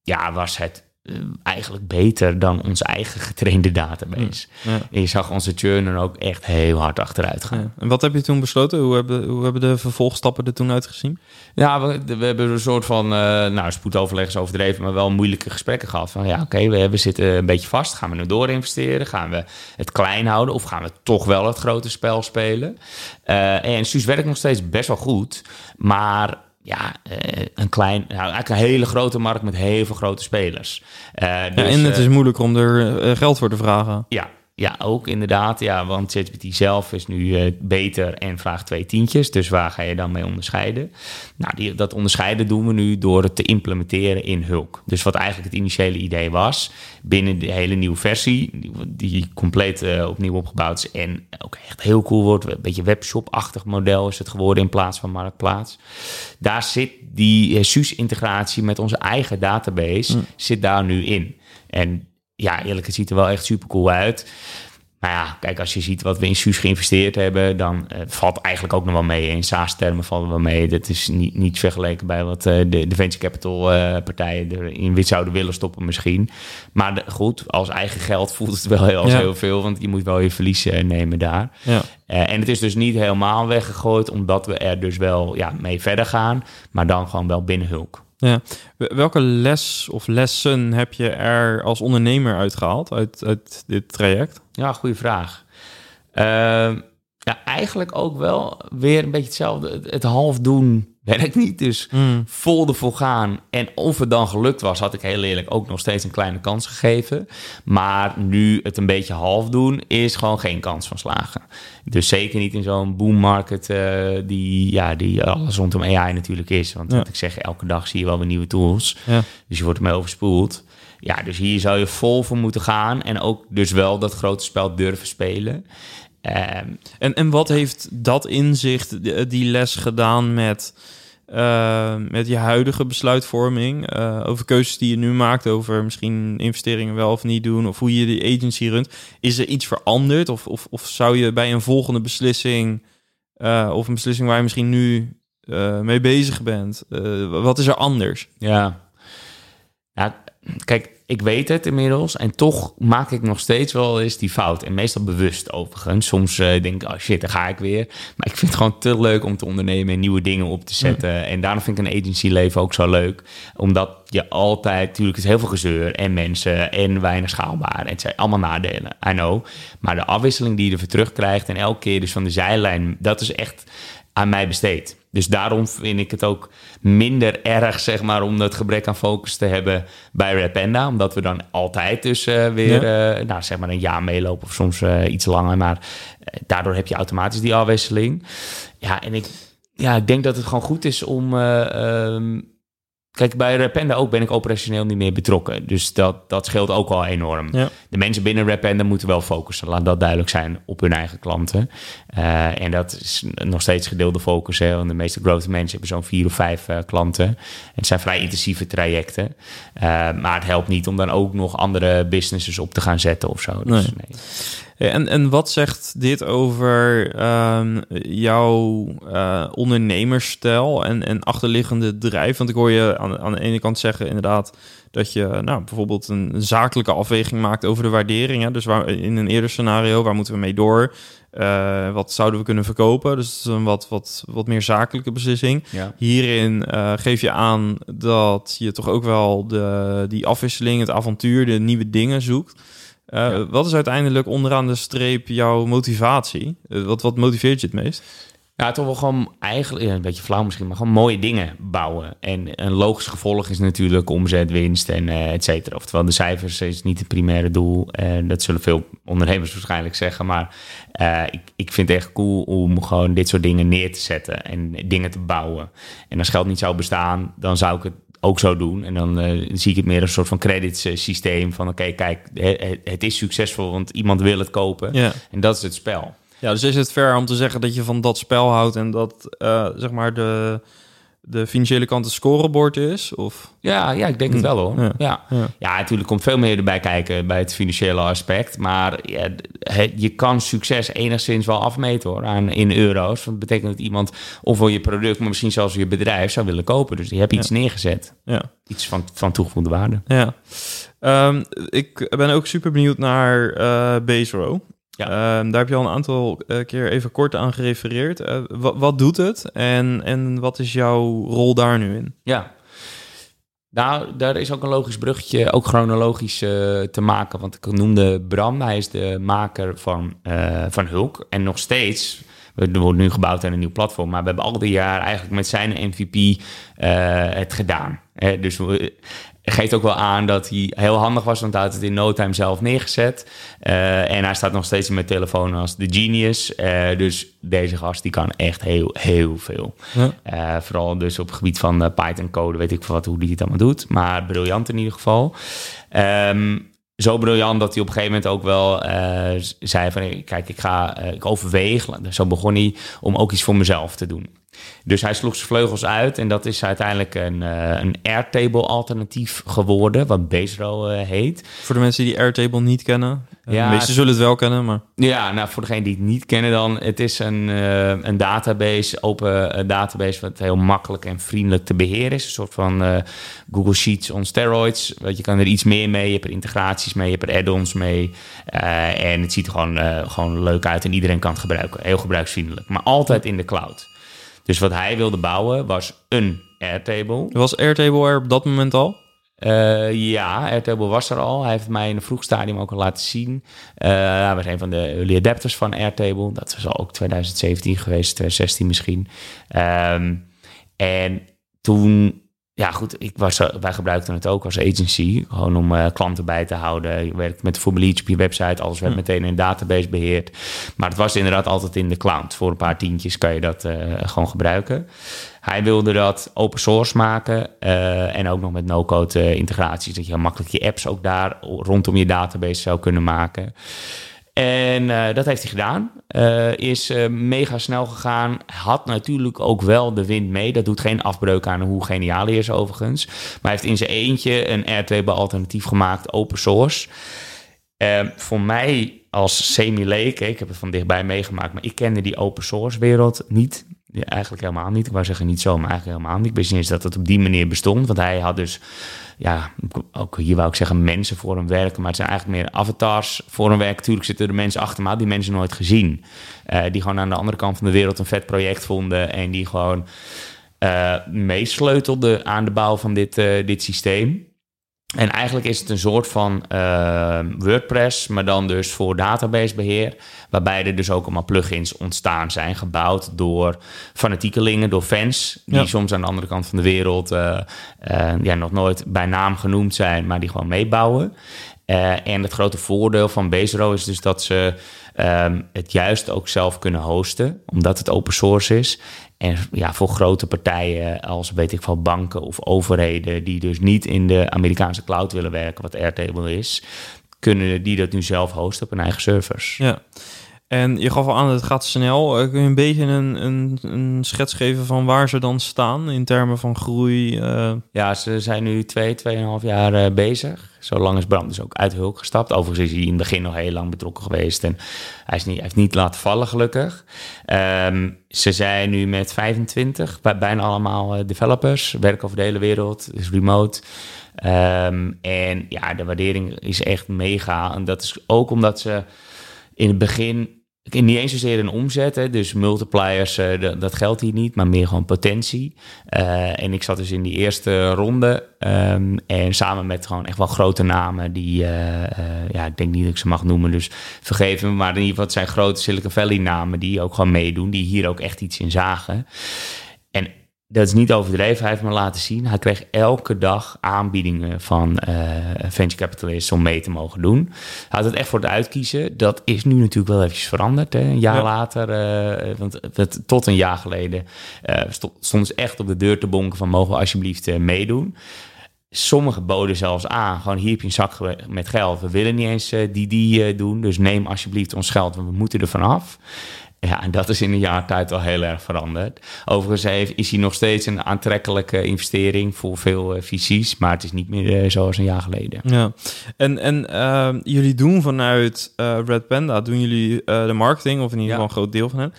ja, was het uh, eigenlijk beter dan onze eigen getrainde database. Ja. Ja. En je zag onze churn er ook echt heel hard achteruit gaan. Ja. En wat heb je toen besloten? Hoe hebben, hoe hebben de vervolgstappen er toen uitgezien? Ja, we, we hebben een soort van, uh, nou, spoedoverleg is overdreven, maar wel moeilijke gesprekken gehad. Van ja, oké, okay, we, we zitten een beetje vast. Gaan we nu door investeren? Gaan we het klein houden? Of gaan we toch wel het grote spel spelen? Uh, en Suus werkt nog steeds best wel goed, maar ja, een klein, nou, eigenlijk een hele grote markt met heel veel grote spelers. Uh, dus, ja, en het is moeilijk om er geld voor te vragen. Ja. Ja, ook inderdaad. Ja, want ChatGPT zelf is nu uh, beter en vraagt twee tientjes. Dus waar ga je dan mee onderscheiden? Nou, die, dat onderscheiden doen we nu door het te implementeren in Hulk. Dus wat eigenlijk het initiële idee was, binnen de hele nieuwe versie, die, die compleet uh, opnieuw opgebouwd is en ook echt heel cool wordt. Een beetje webshop-achtig model is het geworden in plaats van marktplaats. Daar zit die uh, Suus-integratie met onze eigen database, mm. zit daar nu in. En ja, eerlijk, het ziet er wel echt super cool uit. Maar ja, kijk, als je ziet wat we in Suus geïnvesteerd hebben, dan uh, valt eigenlijk ook nog wel mee. In SaaS-termen vallen we wel mee. Dat is niet, niet vergeleken bij wat uh, de, de venture capital uh, partijen erin wit zouden willen stoppen misschien. Maar de, goed, als eigen geld voelt het wel heel, als ja. heel veel, want je moet wel je verlies uh, nemen daar. Ja. Uh, en het is dus niet helemaal weggegooid, omdat we er dus wel ja, mee verder gaan, maar dan gewoon wel binnen Hulk. Ja. Welke les of lessen heb je er als ondernemer uitgehaald uit, uit dit traject? Ja, goede vraag. Uh, ja, eigenlijk ook wel weer een beetje hetzelfde. Het, het half doen werkt niet, dus mm. vol ervoor gaan. En of het dan gelukt was, had ik heel eerlijk ook nog steeds een kleine kans gegeven. Maar nu het een beetje half doen, is gewoon geen kans van slagen. Dus zeker niet in zo'n boommarket uh, die, ja, die alles rondom A I natuurlijk is. Want ja. wat ik zeg, elke dag zie je wel weer nieuwe tools. Ja. Dus je wordt ermee overspoeld. Ja, dus hier zou je vol voor moeten gaan. En ook dus wel dat grote spel durven spelen. Um, en, en wat heeft dat inzicht, die, die les gedaan met, uh, met je huidige besluitvorming? Uh, over keuzes die je nu maakt, over misschien investeringen wel of niet doen, of hoe je die agency runt. Is er iets veranderd? Of, of, of zou je bij een volgende beslissing, uh, of een beslissing waar je misschien nu uh, mee bezig bent, uh, wat is er anders? Ja, ja kijk, ik weet het inmiddels en toch maak ik nog steeds wel eens die fout. En meestal bewust overigens. Soms uh, denk ik, oh shit, daar ga ik weer. Maar ik vind het gewoon te leuk om te ondernemen en nieuwe dingen op te zetten. Mm. En daarom vind ik een agencyleven ook zo leuk. Omdat je altijd, natuurlijk is heel veel gezeur en mensen en weinig schaalbaar. En het zijn allemaal nadelen, I know. Maar de afwisseling die je ervoor terugkrijgt en elke keer dus van de zijlijn, dat is echt aan mij besteed. Dus daarom vind ik het ook minder erg, zeg maar, om dat gebrek aan focus te hebben bij Red Panda. Omdat we dan altijd dus uh, weer, ja. uh, nou zeg maar, een jaar meelopen of soms uh, iets langer. Maar uh, daardoor heb je automatisch die afwisseling. Ja, en ik, ja, ik denk dat het gewoon goed is om... Uh, um, Kijk, bij Red Panda ook ben ik operationeel niet meer betrokken. Dus dat, dat scheelt ook al enorm. Ja. De mensen binnen Red Panda moeten wel focussen. Laat dat duidelijk zijn op hun eigen klanten. Uh, en dat is nog steeds gedeelde focus. Hè, want de meeste growth mensen hebben zo'n vier of vijf uh, klanten. En het zijn vrij intensieve trajecten. Uh, maar het helpt niet om dan ook nog andere businesses op te gaan zetten of zo. Dus, nee. Nee. En, en wat zegt dit over um, jouw uh, ondernemersstijl en, en achterliggende drijf? Want ik hoor je aan, aan de ene kant zeggen inderdaad dat je nou, bijvoorbeeld een zakelijke afweging maakt over de waardering. Hè? Dus waar, in een eerder scenario, waar moeten we mee door? Uh, wat zouden we kunnen verkopen? Dus het is een wat, wat, wat meer zakelijke beslissing. Ja. Hierin uh, geef je aan dat je toch ook wel de, die afwisseling, het avontuur, de nieuwe dingen zoekt. Uh, ja. Wat is uiteindelijk onderaan de streep jouw motivatie? Uh, wat, wat motiveert je het meest? Ja, toch wel gewoon eigenlijk, een beetje flauw misschien, maar gewoon mooie dingen bouwen. En een logisch gevolg is natuurlijk omzet, winst en uh, et cetera. Oftewel, de cijfers is niet het primaire doel. En uh, dat zullen veel ondernemers waarschijnlijk zeggen. Maar uh, ik, ik vind het echt cool om gewoon dit soort dingen neer te zetten en dingen te bouwen. En als geld niet zou bestaan, dan zou ik het ook zo doen. En dan uh, zie ik het meer als een soort van credits uh, systeem van oké, okay, kijk, het, het is succesvol, want iemand wil het kopen. Ja. En dat is het spel. Ja, dus is het fair om te zeggen dat je van dat spel houdt en dat uh, zeg maar de, de financiële kant het scorebord is? Of? Ja, ja, ik denk mm. het wel hoor. Ja. Ja. Ja. ja, natuurlijk komt veel meer erbij kijken bij het financiële aspect. Maar ja, het, je kan succes enigszins wel afmeten hoor, aan, in euro's. Dat betekent dat iemand ofwel je product, maar misschien zelfs je bedrijf zou willen kopen. Dus je hebt iets ja. neergezet. Ja. Iets van, van toegevoegde waarde. Ja. Um, ik ben ook super benieuwd naar uh, Baserow. Ja. Um, daar heb je al een aantal uh, keer even kort aan gerefereerd. Uh, w- wat doet het en, en wat is jouw rol daar nu in? Ja, nou, daar is ook een logisch bruggetje, ook chronologisch uh, te maken. Want ik noemde Bram, hij is de maker van, uh, van Hulk. En nog steeds, er wordt nu gebouwd aan een nieuw platform. Maar we hebben al die jaar eigenlijk met zijn M V P uh, het gedaan. Hè, dus we... Geeft ook wel aan dat hij heel handig was, want hij had het in no time zelf neergezet. Uh, en hij staat nog steeds in mijn telefoon als de genius. Uh, dus deze gast die kan echt heel, heel veel. Ja. Uh, vooral dus op het gebied van uh, Python code, weet ik veel wat, hoe die het allemaal doet. Maar briljant in ieder geval. Um, Zo briljant dat hij op een gegeven moment ook wel uh, zei van... kijk, ik ga, uh, ik overweeg, zo begon hij, om ook iets voor mezelf te doen. Dus hij sloeg zijn vleugels uit en dat is uiteindelijk een, uh, een Airtable alternatief geworden... wat Beestro uh, heet. Voor de mensen die Airtable niet kennen. Ja, de meesten zullen het wel kennen, maar... Ja, nou voor degenen die het niet kennen dan... het is een, uh, een database, open uh, database... wat heel makkelijk en vriendelijk te beheren is. Een soort van uh, Google Sheets on steroids. Want je kan er iets meer mee, je hebt er integraties mee... je hebt er add-ons mee. Uh, en het ziet er gewoon, uh, gewoon leuk uit en iedereen kan het gebruiken. Heel gebruiksvriendelijk, maar altijd in de cloud. Dus wat hij wilde bouwen was een Airtable. Was Airtable er op dat moment al? Uh, ja, Airtable was er al. Hij heeft mij in een vroeg stadium ook al laten zien. Uh, hij was een van de early adapters van Airtable. Dat was al ook twintig zeventien geweest, twintig zestien misschien. Um, en toen... Ja goed, ik was, wij gebruikten het ook als agency. Gewoon om uh, klanten bij te houden. Je werkt met formuliertjes op je website. Alles werd ja. meteen in een database beheerd. Maar het was inderdaad altijd in de cloud. Voor een paar tientjes kan je dat uh, gewoon gebruiken. Hij wilde dat open source maken. Uh, en ook nog met no-code uh, integraties. Dat je makkelijk je apps ook daar rondom je database zou kunnen maken. En uh, dat heeft hij gedaan. Uh, is uh, mega snel gegaan. Had natuurlijk ook wel de wind mee. Dat doet geen afbreuk aan hoe geniaal hij is overigens. Maar hij heeft in zijn eentje een Airtable alternatief gemaakt. Open source. Uh, voor mij als semi-leek. Ik heb het van dichtbij meegemaakt. Maar ik kende die open source wereld niet. Ja, eigenlijk helemaal niet. Ik wou zeggen niet zo, maar eigenlijk helemaal niet. Ik wist niet eens dat het op die manier bestond. Want hij had dus... Ja, ook hier wou ik zeggen mensen voor hem werken. Maar het zijn eigenlijk meer avatars voor hem werken. Tuurlijk zitten er mensen achter, maar die mensen nooit gezien. Uh, die gewoon aan de andere kant van de wereld een vet project vonden. En die gewoon uh, meesleutelden aan de bouw van dit, uh, dit systeem. En eigenlijk is het een soort van uh, WordPress, maar dan dus voor databasebeheer. Waarbij er dus ook allemaal plugins ontstaan zijn. Gebouwd door fanatiekelingen, door fans. Die ja. soms aan de andere kant van de wereld uh, uh, ja, nog nooit bij naam genoemd zijn. Maar die gewoon meebouwen. Uh, en het grote voordeel van Baserow is dus dat ze um, het juist ook zelf kunnen hosten. Omdat het open source is. En ja, voor grote partijen als, weet ik veel, banken of overheden... die dus niet in de Amerikaanse cloud willen werken, wat Airtable is... kunnen die dat nu zelf hosten op hun eigen servers. Ja, en je gaf al aan dat het gaat snel. Kun je een beetje een, een, een schets geven van waar ze dan staan in termen van groei? Uh... Ja, ze zijn nu twee, tweeënhalf jaar uh, bezig. Zo lang is Bram dus ook uit Hulk gestapt. Overigens is hij in het begin nog heel lang betrokken geweest. En hij, is niet, hij heeft niet laten vallen, gelukkig. Um, ze zijn nu met vijfentwintig, bijna allemaal uh, developers. Werken over de hele wereld, is remote. Um, en ja, de waardering is echt mega. En dat is ook omdat ze in het begin... Niet eens zozeer een omzet, hè. Dus multipliers, uh, d- dat geldt hier niet, maar meer gewoon potentie. Uh, en ik zat dus in die eerste ronde um, en samen met gewoon echt wel grote namen die, uh, uh, ja, ik denk niet dat ik ze mag noemen, dus vergeef me. Maar in ieder geval, het zijn grote Silicon Valley namen die ook gewoon meedoen, die hier ook echt iets in zagen. En dat is niet overdreven, hij heeft me laten zien. Hij kreeg elke dag aanbiedingen van uh, venture capitalists om mee te mogen doen. Hij had het echt voor het uitkiezen. Dat is nu natuurlijk wel eventjes veranderd. Hè? Een jaar ja. later, uh, want het, tot een jaar geleden... Uh, stond ze echt op de deur te bonken van mogen we alsjeblieft uh, meedoen. Sommigen boden zelfs aan, gewoon hier heb je een zak met geld. We willen niet eens uh, die die uh, doen, dus neem alsjeblieft ons geld, want we moeten er vanaf. Ja, en dat is in een jaar tijd al heel erg veranderd. Overigens heeft, is hij nog steeds een aantrekkelijke investering voor veel uh, V C's, maar het is niet meer uh, zoals een jaar geleden. Ja. En, en uh, jullie doen vanuit uh, Red Panda, doen jullie uh, de marketing, of in ieder geval ja. een groot deel van hen.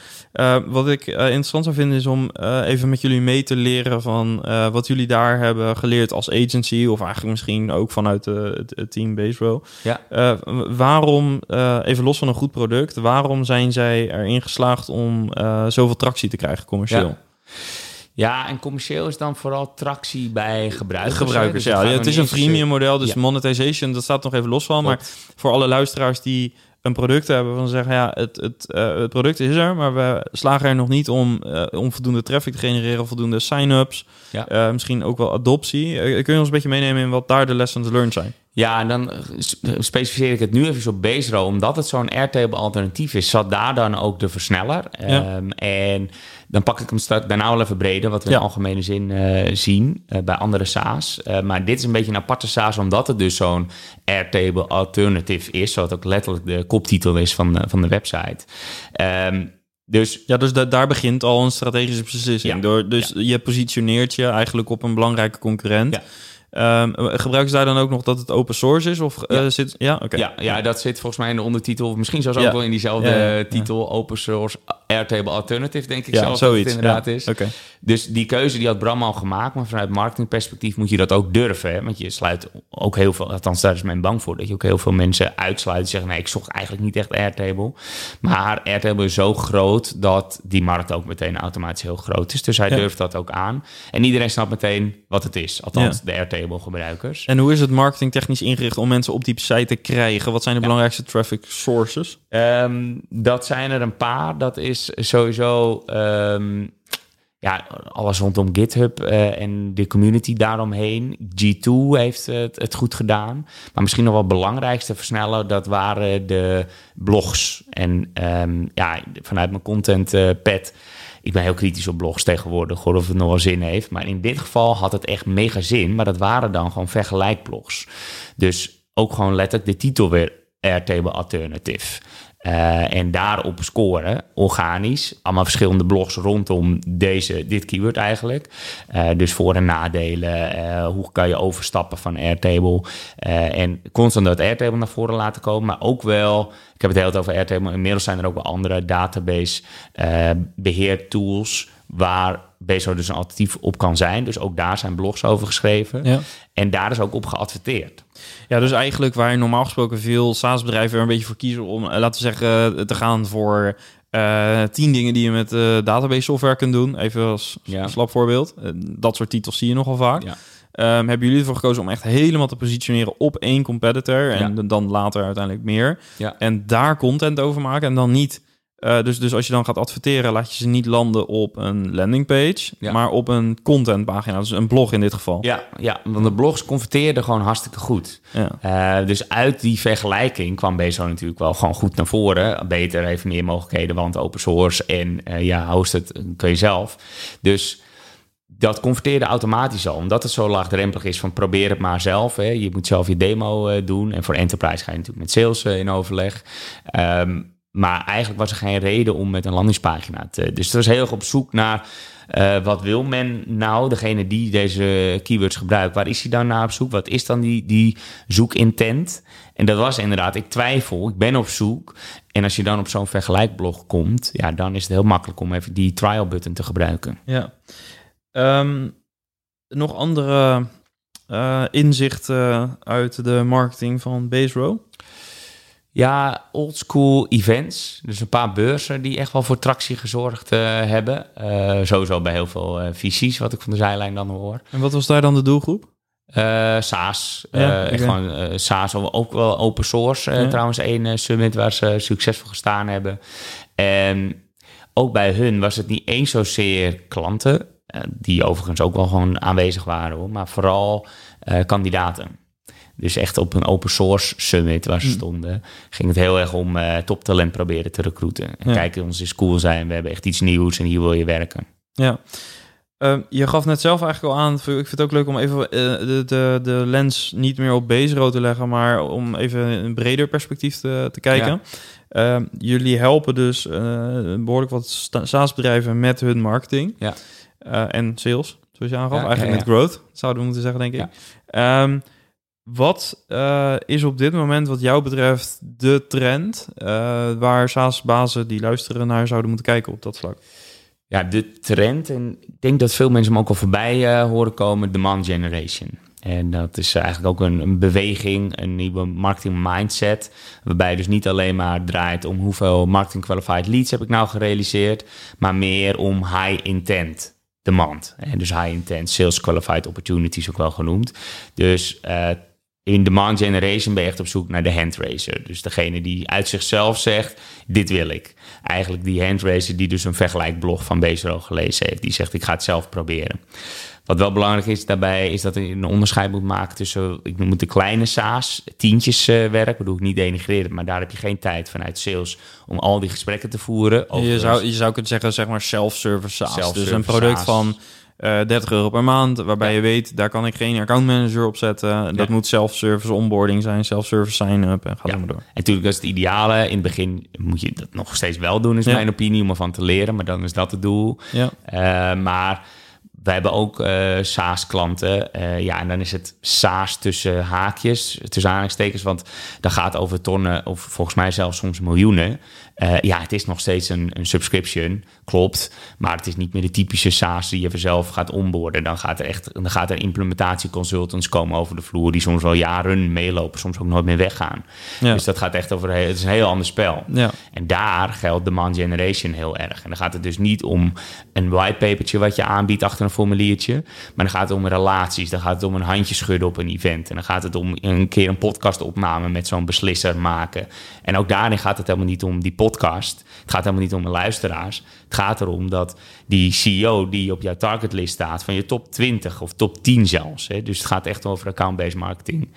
Uh, wat ik uh, interessant zou vinden is om uh, even met jullie mee te leren van uh, wat jullie daar hebben geleerd als agency, of eigenlijk misschien ook vanuit uh, het, het team Baserow. Ja. Uh, waarom, uh, even los van een goed product, waarom zijn zij erin geslaagd om uh, zoveel tractie te krijgen commercieel? Ja. Ja, en commercieel is dan vooral tractie bij gebruikers. Gebruikers, dus ja. ja het is een freemium model, dus ja. monetization, dat staat nog even los van. Klopt. Maar voor alle luisteraars die een product hebben, van zeggen, ja, het, het, uh, het product is er, maar we slagen er nog niet om, uh, om voldoende traffic te genereren, voldoende sign-ups, ja. uh, misschien ook wel adoptie. Uh, kun je ons een beetje meenemen in wat daar de lessons learned zijn? Ja, en dan specificeer ik het nu even op Baserow. Omdat het zo'n Airtable alternatief is, zat daar dan ook de versneller. Ja. Um, en dan pak ik hem straks daarna wel even breder, wat we ja. in algemene zin uh, zien uh, bij andere SaaS. Uh, maar dit is een beetje een aparte SaaS, omdat het dus zo'n Airtable alternatief is. Zodat ook letterlijk de koptitel is van de, van de website. Um, Dus, ja, dus da- daar begint al een strategische beslissing. Ja. Door, dus ja. je positioneert je eigenlijk op een belangrijke concurrent. Ja. Um, gebruiken ze daar dan ook nog dat het open source is? Of, ja. Uh, zit, ja? Okay. ja, ja, dat zit volgens mij in de ondertitel. Misschien zelfs ja. ook wel in diezelfde ja, ja, titel. Ja. Open source Airtable Alternative, denk ik ja, zelfs zoiets. Dat het inderdaad ja. is. Okay. Dus die keuze die had Bram al gemaakt. Maar vanuit marketingperspectief moet je dat ook durven. Hè? Want je sluit ook heel veel... Althans, daar is men bang voor. Dat je ook heel veel mensen uitsluit en zeggen... nee, ik zocht eigenlijk niet echt Airtable. Maar Airtable is zo groot... dat die markt ook meteen automatisch heel groot is. Dus hij ja. durft dat ook aan. En iedereen snapt meteen wat het is. Althans, ja. de Airtable gebruikers. En hoe is het marketingtechnisch ingericht... om mensen op die site te krijgen? Wat zijn de ja. belangrijkste traffic sources? Um, dat zijn er een paar. Dat is sowieso... Um, Ja, alles rondom GitHub uh, en de community daaromheen. G twee heeft uh, het, het goed gedaan. Maar misschien nog wel het belangrijkste versneller... dat waren de blogs. En um, ja, vanuit mijn content uh, pad... Ik ben heel kritisch op blogs tegenwoordig, hoor, of het nog wel zin heeft. Maar in dit geval had het echt mega zin. Maar dat waren dan gewoon vergelijkblogs. Dus ook gewoon letterlijk de titel weer Airtable Alternative... Uh, en daarop scoren, organisch. Allemaal verschillende blogs rondom deze, dit keyword eigenlijk. Uh, dus voor- en nadelen. Uh, hoe kan je overstappen van Airtable? Uh, en constant dat Airtable naar voren laten komen. Maar ook wel, ik heb het heel veel over Airtable. Inmiddels zijn er ook wel andere database uh, beheertools... waar Baserow dus een alternatief op kan zijn. Dus ook daar zijn blogs over geschreven. Ja. En daar is ook op geadverteerd. Ja, dus eigenlijk waar normaal gesproken veel SaaS-bedrijven er een beetje voor kiezen... om, laten we zeggen, te gaan voor uh, tien dingen die je met uh, database software kunt doen. Even als ja. slap voorbeeld. Dat soort titels zie je nogal vaak. Ja. Um, hebben jullie ervoor gekozen om echt helemaal te positioneren op één competitor... en ja. dan later uiteindelijk meer. Ja. En daar content over maken en dan niet... Uh, dus, dus als je dan gaat adverteren, laat je ze niet landen op een landingpage... Ja. maar op een contentpagina, dus een blog in dit geval. Ja, ja, want de blogs converteerden gewoon hartstikke goed. Ja. Uh, dus uit die vergelijking kwam Baserow natuurlijk wel gewoon goed naar voren. Beter, even meer mogelijkheden, want open source en uh, ja, host het kun je zelf. Dus... dat converteerde automatisch al, omdat het zo laagdrempelig is van probeer het maar zelf. Hè. Je moet zelf je demo uh, doen en voor enterprise ga je natuurlijk met sales uh, in overleg. Um, maar eigenlijk was er geen reden om met een landingspagina te... Dus het was heel erg op zoek naar uh, wat wil men nou, degene die deze keywords gebruikt. Waar is hij dan naar op zoek? Wat is dan die, die zoekintent? En dat was inderdaad, ik twijfel, ik ben op zoek. En als je dan op zo'n vergelijkblog komt, ja, dan is het heel makkelijk om even die trial button te gebruiken. Ja. Um, nog andere uh, inzichten uit de marketing van Baserow? Ja, oldschool events. Dus een paar beurzen die echt wel voor tractie gezorgd uh, hebben. Uh, sowieso bij heel veel uh, V C's, wat ik van de zijlijn dan hoor. En wat was daar dan de doelgroep? Uh, SaaS. Ja, uh, okay. Gewoon uh, SaaS, ook wel open source. Uh, ja. Trouwens, één uh, summit waar ze succesvol gestaan hebben. En ook bij hun was het niet eens zozeer klanten... die overigens ook wel gewoon aanwezig waren, hoor. Maar vooral uh, kandidaten. Dus echt op een open source summit waar ze mm. stonden... ging het heel erg om uh, toptalent proberen te recruiten. En ja. kijk, ons is cool zijn, we hebben echt iets nieuws en hier wil je werken. Ja. Um, je gaf net zelf eigenlijk al aan, ik vind het ook leuk om even uh, de, de, de lens niet meer op Baserow te leggen, maar om even een breder perspectief te, te kijken. Ja. Um, jullie helpen dus uh, behoorlijk wat sta- SaaS-bedrijven met hun marketing ja. uh, en sales, zoals je aangaf. Ja, eigenlijk ja, ja. met growth, zouden we moeten zeggen, denk ik. Ja. Um, Wat uh, is op dit moment wat jou betreft de trend uh, waar SaaS-bazen die luisteren naar zouden moeten kijken op dat vlak? Ja, de trend, en ik denk dat veel mensen hem ook al voorbij uh, horen komen, demand generation. En dat is eigenlijk ook een, een beweging, een nieuwe marketing mindset, waarbij je dus niet alleen maar draait om hoeveel marketing qualified leads heb ik nou gerealiseerd, maar meer om high intent. Demand. En dus high intent, sales qualified opportunities ook wel genoemd. Dus uh, in demand generation ben je echt op zoek naar de handraiser. Dus degene die uit zichzelf zegt, dit wil ik. Eigenlijk die handraiser die dus een vergelijkblog van Beestro gelezen heeft. Die zegt, ik ga het zelf proberen. Wat wel belangrijk is daarbij, is dat je een onderscheid moet maken tussen, ik noem het de kleine SaaS, tientjes uh, werk, bedoel ik niet denigrerend, maar daar heb je geen tijd vanuit sales om al die gesprekken te voeren. Je zou, je zou kunnen zeggen, zeg maar self-service SaaS. Self-service dus een product SaaS. Van uh, dertig euro per maand, waarbij ja. je weet, daar kan ik geen accountmanager op zetten. Ja. Dat moet self-service onboarding zijn, self-service sign-up en gaat ja. allemaal door. En natuurlijk, dat is het ideale. In het begin moet je dat nog steeds wel doen, is ja. mijn opinie, om ervan te leren, maar dan is dat het doel. Ja. Uh, maar... We hebben ook uh, SaaS-klanten. Uh, ja, en dan is het SaaS tussen haakjes, tussen aanhalingstekens. Want dat gaat over tonnen of volgens mij zelfs soms miljoenen. Uh, ja, het is nog steeds een, een subscription, klopt. Maar het is niet meer de typische SaaS die je vanzelf gaat onboarden. Dan gaat er echt, dan gaat er implementatieconsultants komen over de vloer die soms wel jaren meelopen, soms ook nooit meer weggaan. Ja. Dus dat gaat echt over, het is een heel ander spel. Ja. En daar geldt demand generation heel erg. En dan gaat het dus niet om een whitepapertje wat je aanbiedt achter een formuliertje, maar dan gaat het om relaties, dan gaat het om een handje schudden op een event en dan gaat het om een keer een podcastopname met zo'n beslisser maken. En ook daarin gaat het helemaal niet om die podcast, het gaat helemaal niet om de luisteraars. Het gaat erom dat die C E O die op jouw targetlist staat van je top twintig of top tien zelfs, hè, dus het gaat echt over account-based marketing,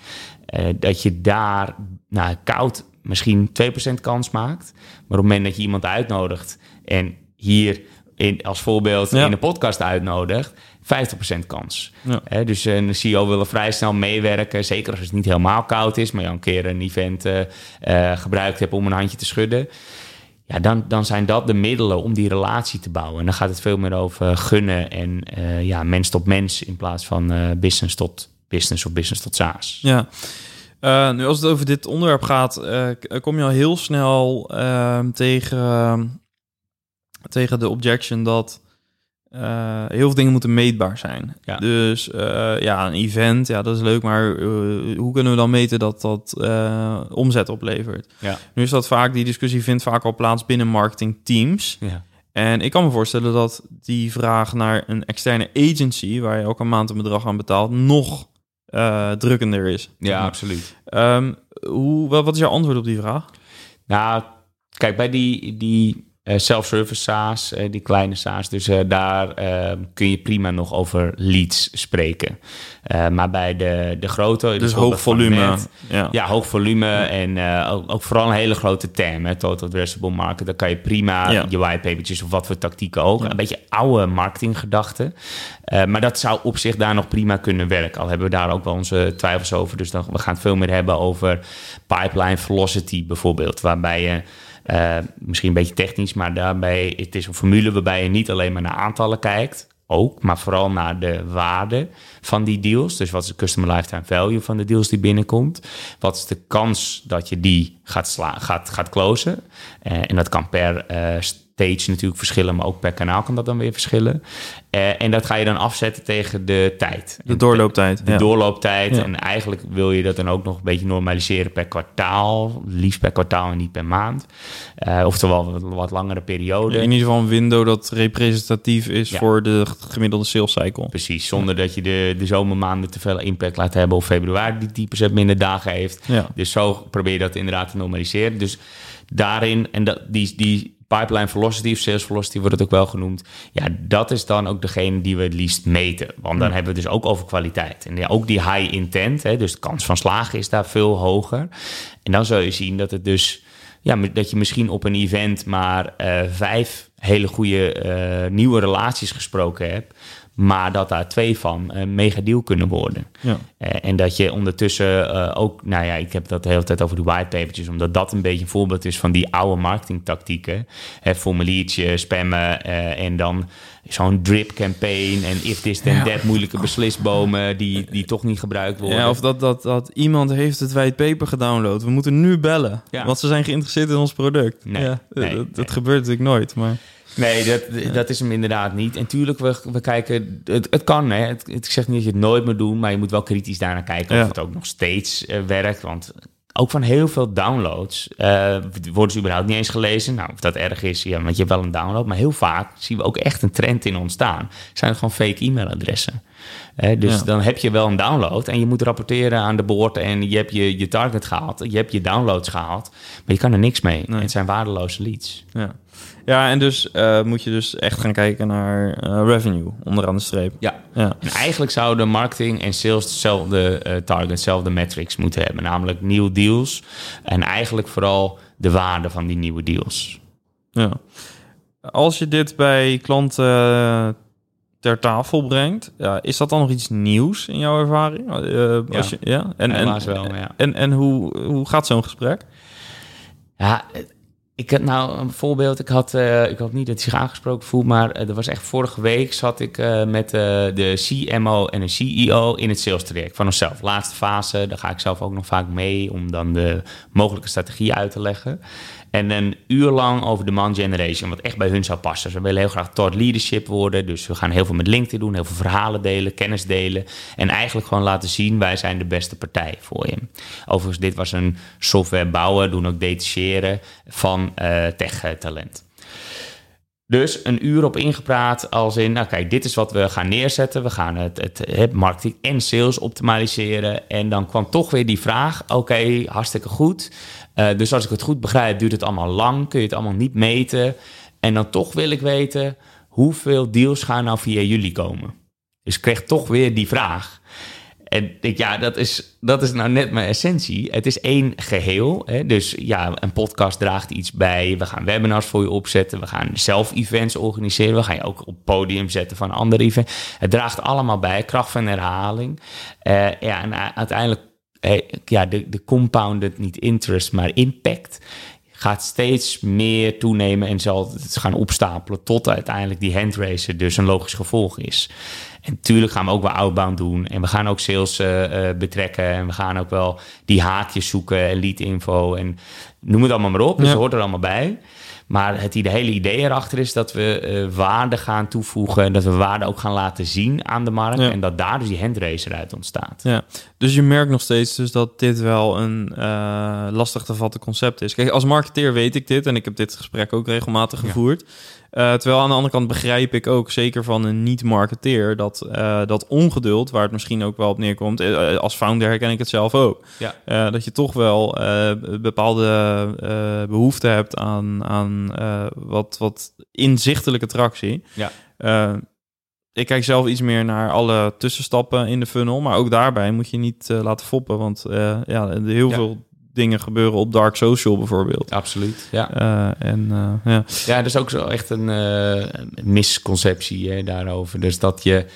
uh, dat je daar nou, koud misschien twee procent kans maakt, maar op het moment dat je iemand uitnodigt en hier In, als voorbeeld ja. in een podcast uitnodigt, vijftig procent kans. Ja. He, dus een C E O wil vrij snel meewerken, zeker als het niet helemaal koud is, maar je een keer een event uh, uh, gebruikt hebt om een handje te schudden. Ja, dan, dan zijn dat de middelen om die relatie te bouwen. En dan gaat het veel meer over gunnen en uh, ja, mens tot mens in plaats van uh, business tot business of business tot SaaS. Ja. Uh, nu als het over dit onderwerp gaat, uh, kom je al heel snel uh, tegen... Uh, tegen de objection dat uh, heel veel dingen moeten meetbaar zijn. Ja. Dus uh, ja, een event, ja, dat is leuk, maar uh, hoe kunnen we dan meten dat dat uh, omzet oplevert? Ja. Nu is dat vaak, die discussie vindt vaak al plaats binnen marketingteams. Ja. En ik kan me voorstellen dat die vraag naar een externe agency, waar je elke maand een bedrag aan betaalt, nog uh, drukkender is. Ja, absoluut. Um, hoe, wat is jouw antwoord op die vraag? Nou, kijk, bij die... die Uh, self-service SaaS, uh, die kleine SaaS. Dus uh, daar uh, kun je prima nog over leads spreken. Uh, maar bij de, de grote... Dus hoog volume. Net, ja. ja, hoog volume. Ja. En uh, ook, ook vooral een hele grote term. Hè, total addressable market. Daar kan je prima ja. je whitepapertjes of wat voor tactieken ook. Ja. Een beetje oude marketinggedachten. Uh, maar dat zou op zich daar nog prima kunnen werken. Al hebben we daar ook wel onze twijfels over. Dus dan, we gaan het veel meer hebben over pipeline velocity bijvoorbeeld. Waarbij je... Uh, Uh, misschien een beetje technisch, maar daarbij het is een formule waarbij je niet alleen maar naar aantallen kijkt, ook, maar vooral naar de waarde van die deals. Dus wat is de customer lifetime value van de deals die binnenkomt? Wat is de kans dat je die gaat, sla- gaat, gaat closen? Uh, en dat kan per uh, stage natuurlijk verschillen, maar ook per kanaal kan dat dan weer verschillen. Uh, en dat ga je dan afzetten tegen de tijd. De doorlooptijd. De ja. doorlooptijd. Ja. En eigenlijk wil je dat dan ook nog een beetje normaliseren per kwartaal. Liefst per kwartaal en niet per maand. Uh, oftewel wat, wat langere periode. In ieder geval een window dat representatief is ja. voor de gemiddelde sales cycle. Precies, zonder ja. dat je de, de zomermaanden te veel impact laat hebben. Of februari die tien procent minder dagen heeft. Ja. Dus zo probeer je dat inderdaad te normaliseren. Dus daarin, en dat, die... die pipeline velocity of sales velocity wordt het ook wel genoemd. Ja, dat is dan ook degene die we het liefst meten. Want dan ja. hebben we het dus ook over kwaliteit. En ja, ook die high intent, hè, dus de kans van slagen is daar veel hoger. En dan zul je zien dat het dus... Ja, dat je misschien op een event maar uh, vijf hele goede uh, nieuwe relaties gesproken hebt... maar dat daar twee van een mega deal kunnen worden. Ja. Uh, en dat je ondertussen uh, ook... Nou ja, ik heb dat de hele tijd over de whitepapertjes, omdat dat een beetje een voorbeeld is van die oude marketingtactieken. Hè, formuliertje, spammen uh, en dan zo'n drip campaign en if this then ja. that, moeilijke beslisbomen die, die toch niet gebruikt worden. Ja, of dat, dat, dat iemand heeft het whitepaper gedownload. We moeten nu bellen, ja. want ze zijn geïnteresseerd in ons product. Nee, ja, nee, dat, nee. dat gebeurt natuurlijk nooit, maar... Nee, dat, dat is hem inderdaad niet. En tuurlijk, we, we kijken... Het, het kan, hè. Het, ik zeg niet dat je het nooit moet doen... maar je moet wel kritisch daarnaar kijken... of ja. het ook nog steeds uh, werkt. Want ook van heel veel downloads... Uh, worden ze überhaupt niet eens gelezen. Nou, of dat erg is, ja, want je hebt wel een download. Maar heel vaak zien we ook echt een trend in ontstaan. Zijn het gewoon fake e-mailadressen. Uh, dus ja. dan heb je wel een download... en je moet rapporteren aan de board... en je hebt je, je target gehaald. Je hebt je downloads gehaald. Maar je kan er niks mee. Nee. Het zijn waardeloze leads. Ja. Ja, en dus uh, moet je dus echt gaan kijken naar uh, revenue, onderaan de streep. Ja. ja, en eigenlijk zouden marketing en sales dezelfde uh, target, dezelfde metrics moeten hebben. Namelijk nieuwe deals en eigenlijk vooral de waarde van die nieuwe deals. Ja. Als je dit bij klanten ter tafel brengt, ja, is dat dan nog iets nieuws in jouw ervaring? Uh, ja. Als je, ja? En, helaas en, wel, maar ja. En, en hoe, hoe gaat zo'n gesprek? Ja... Ik had nou een voorbeeld, ik had, uh, ik hoop niet dat hij zich aangesproken voelt, maar er uh, was echt vorige week zat ik uh, met uh, de C M O en een C E O in het sales traject van onszelf. Laatste fase, daar ga ik zelf ook nog vaak mee om dan de mogelijke strategie uit te leggen. En een uur lang over demand generation, wat echt bij hun zou passen. Ze willen heel graag thought leadership worden, dus we gaan heel veel met LinkedIn doen, heel veel verhalen delen, kennis delen en eigenlijk gewoon laten zien, wij zijn de beste partij voor je. Overigens, dit was een software bouwen, doen ook detacheren van Uh, tech-talent. Dus een uur op ingepraat als in, nou kijk, dit is wat we gaan neerzetten. We gaan het, het, het marketing en sales optimaliseren. En dan kwam toch weer die vraag, oké, okay, hartstikke goed. Uh, dus als ik het goed begrijp, duurt het allemaal lang. Kun je het allemaal niet meten. En dan toch wil ik weten, hoeveel deals gaan nou via jullie komen? Dus ik kreeg toch weer die vraag. En ik, ja, dat is, dat is nou net mijn essentie. Het is één geheel. Hè? Dus ja, een podcast draagt iets bij. We gaan webinars voor je opzetten. We gaan zelf events organiseren. We gaan je ook op podium zetten van andere events. Het draagt allemaal bij. Kracht van herhaling. Uh, ja, en uiteindelijk, ja, de, de compounded, niet interest, maar impact... gaat steeds meer toenemen en zal het gaan opstapelen... tot uiteindelijk die handrace dus een logisch gevolg is. En natuurlijk gaan we ook wel outbound doen... en we gaan ook sales uh, uh, betrekken... en we gaan ook wel die haakjes zoeken en leadinfo... en noem het allemaal maar op, dus ja. dat hoort er allemaal bij. Maar het de hele idee erachter is dat we uh, waarde gaan toevoegen... en dat we waarde ook gaan laten zien aan de markt... Ja. en dat daar dus die handrace uit ontstaat. Ja. Dus je merkt nog steeds dus dat dit wel een uh, lastig te vatten concept is. Kijk, als marketeer weet ik dit... en ik heb dit gesprek ook regelmatig gevoerd... Ja. Uh, terwijl aan de andere kant begrijp ik ook, zeker van een niet-marketeer... dat, uh, dat ongeduld, waar het misschien ook wel op neerkomt... Uh, als founder herken ik het zelf ook. Ja. Uh, dat je toch wel uh, bepaalde uh, behoefte hebt aan, aan uh, wat, wat inzichtelijke tractie. Ja. Uh, ik kijk zelf iets meer naar alle tussenstappen in de funnel... maar ook daarbij moet je niet uh, laten foppen, want uh, ja, heel ja. veel... dingen gebeuren op dark social bijvoorbeeld. Absoluut, ja. Uh, en, uh, ja. ja, dat is ook zo echt een uh, misconceptie hè, daarover. Dus dat je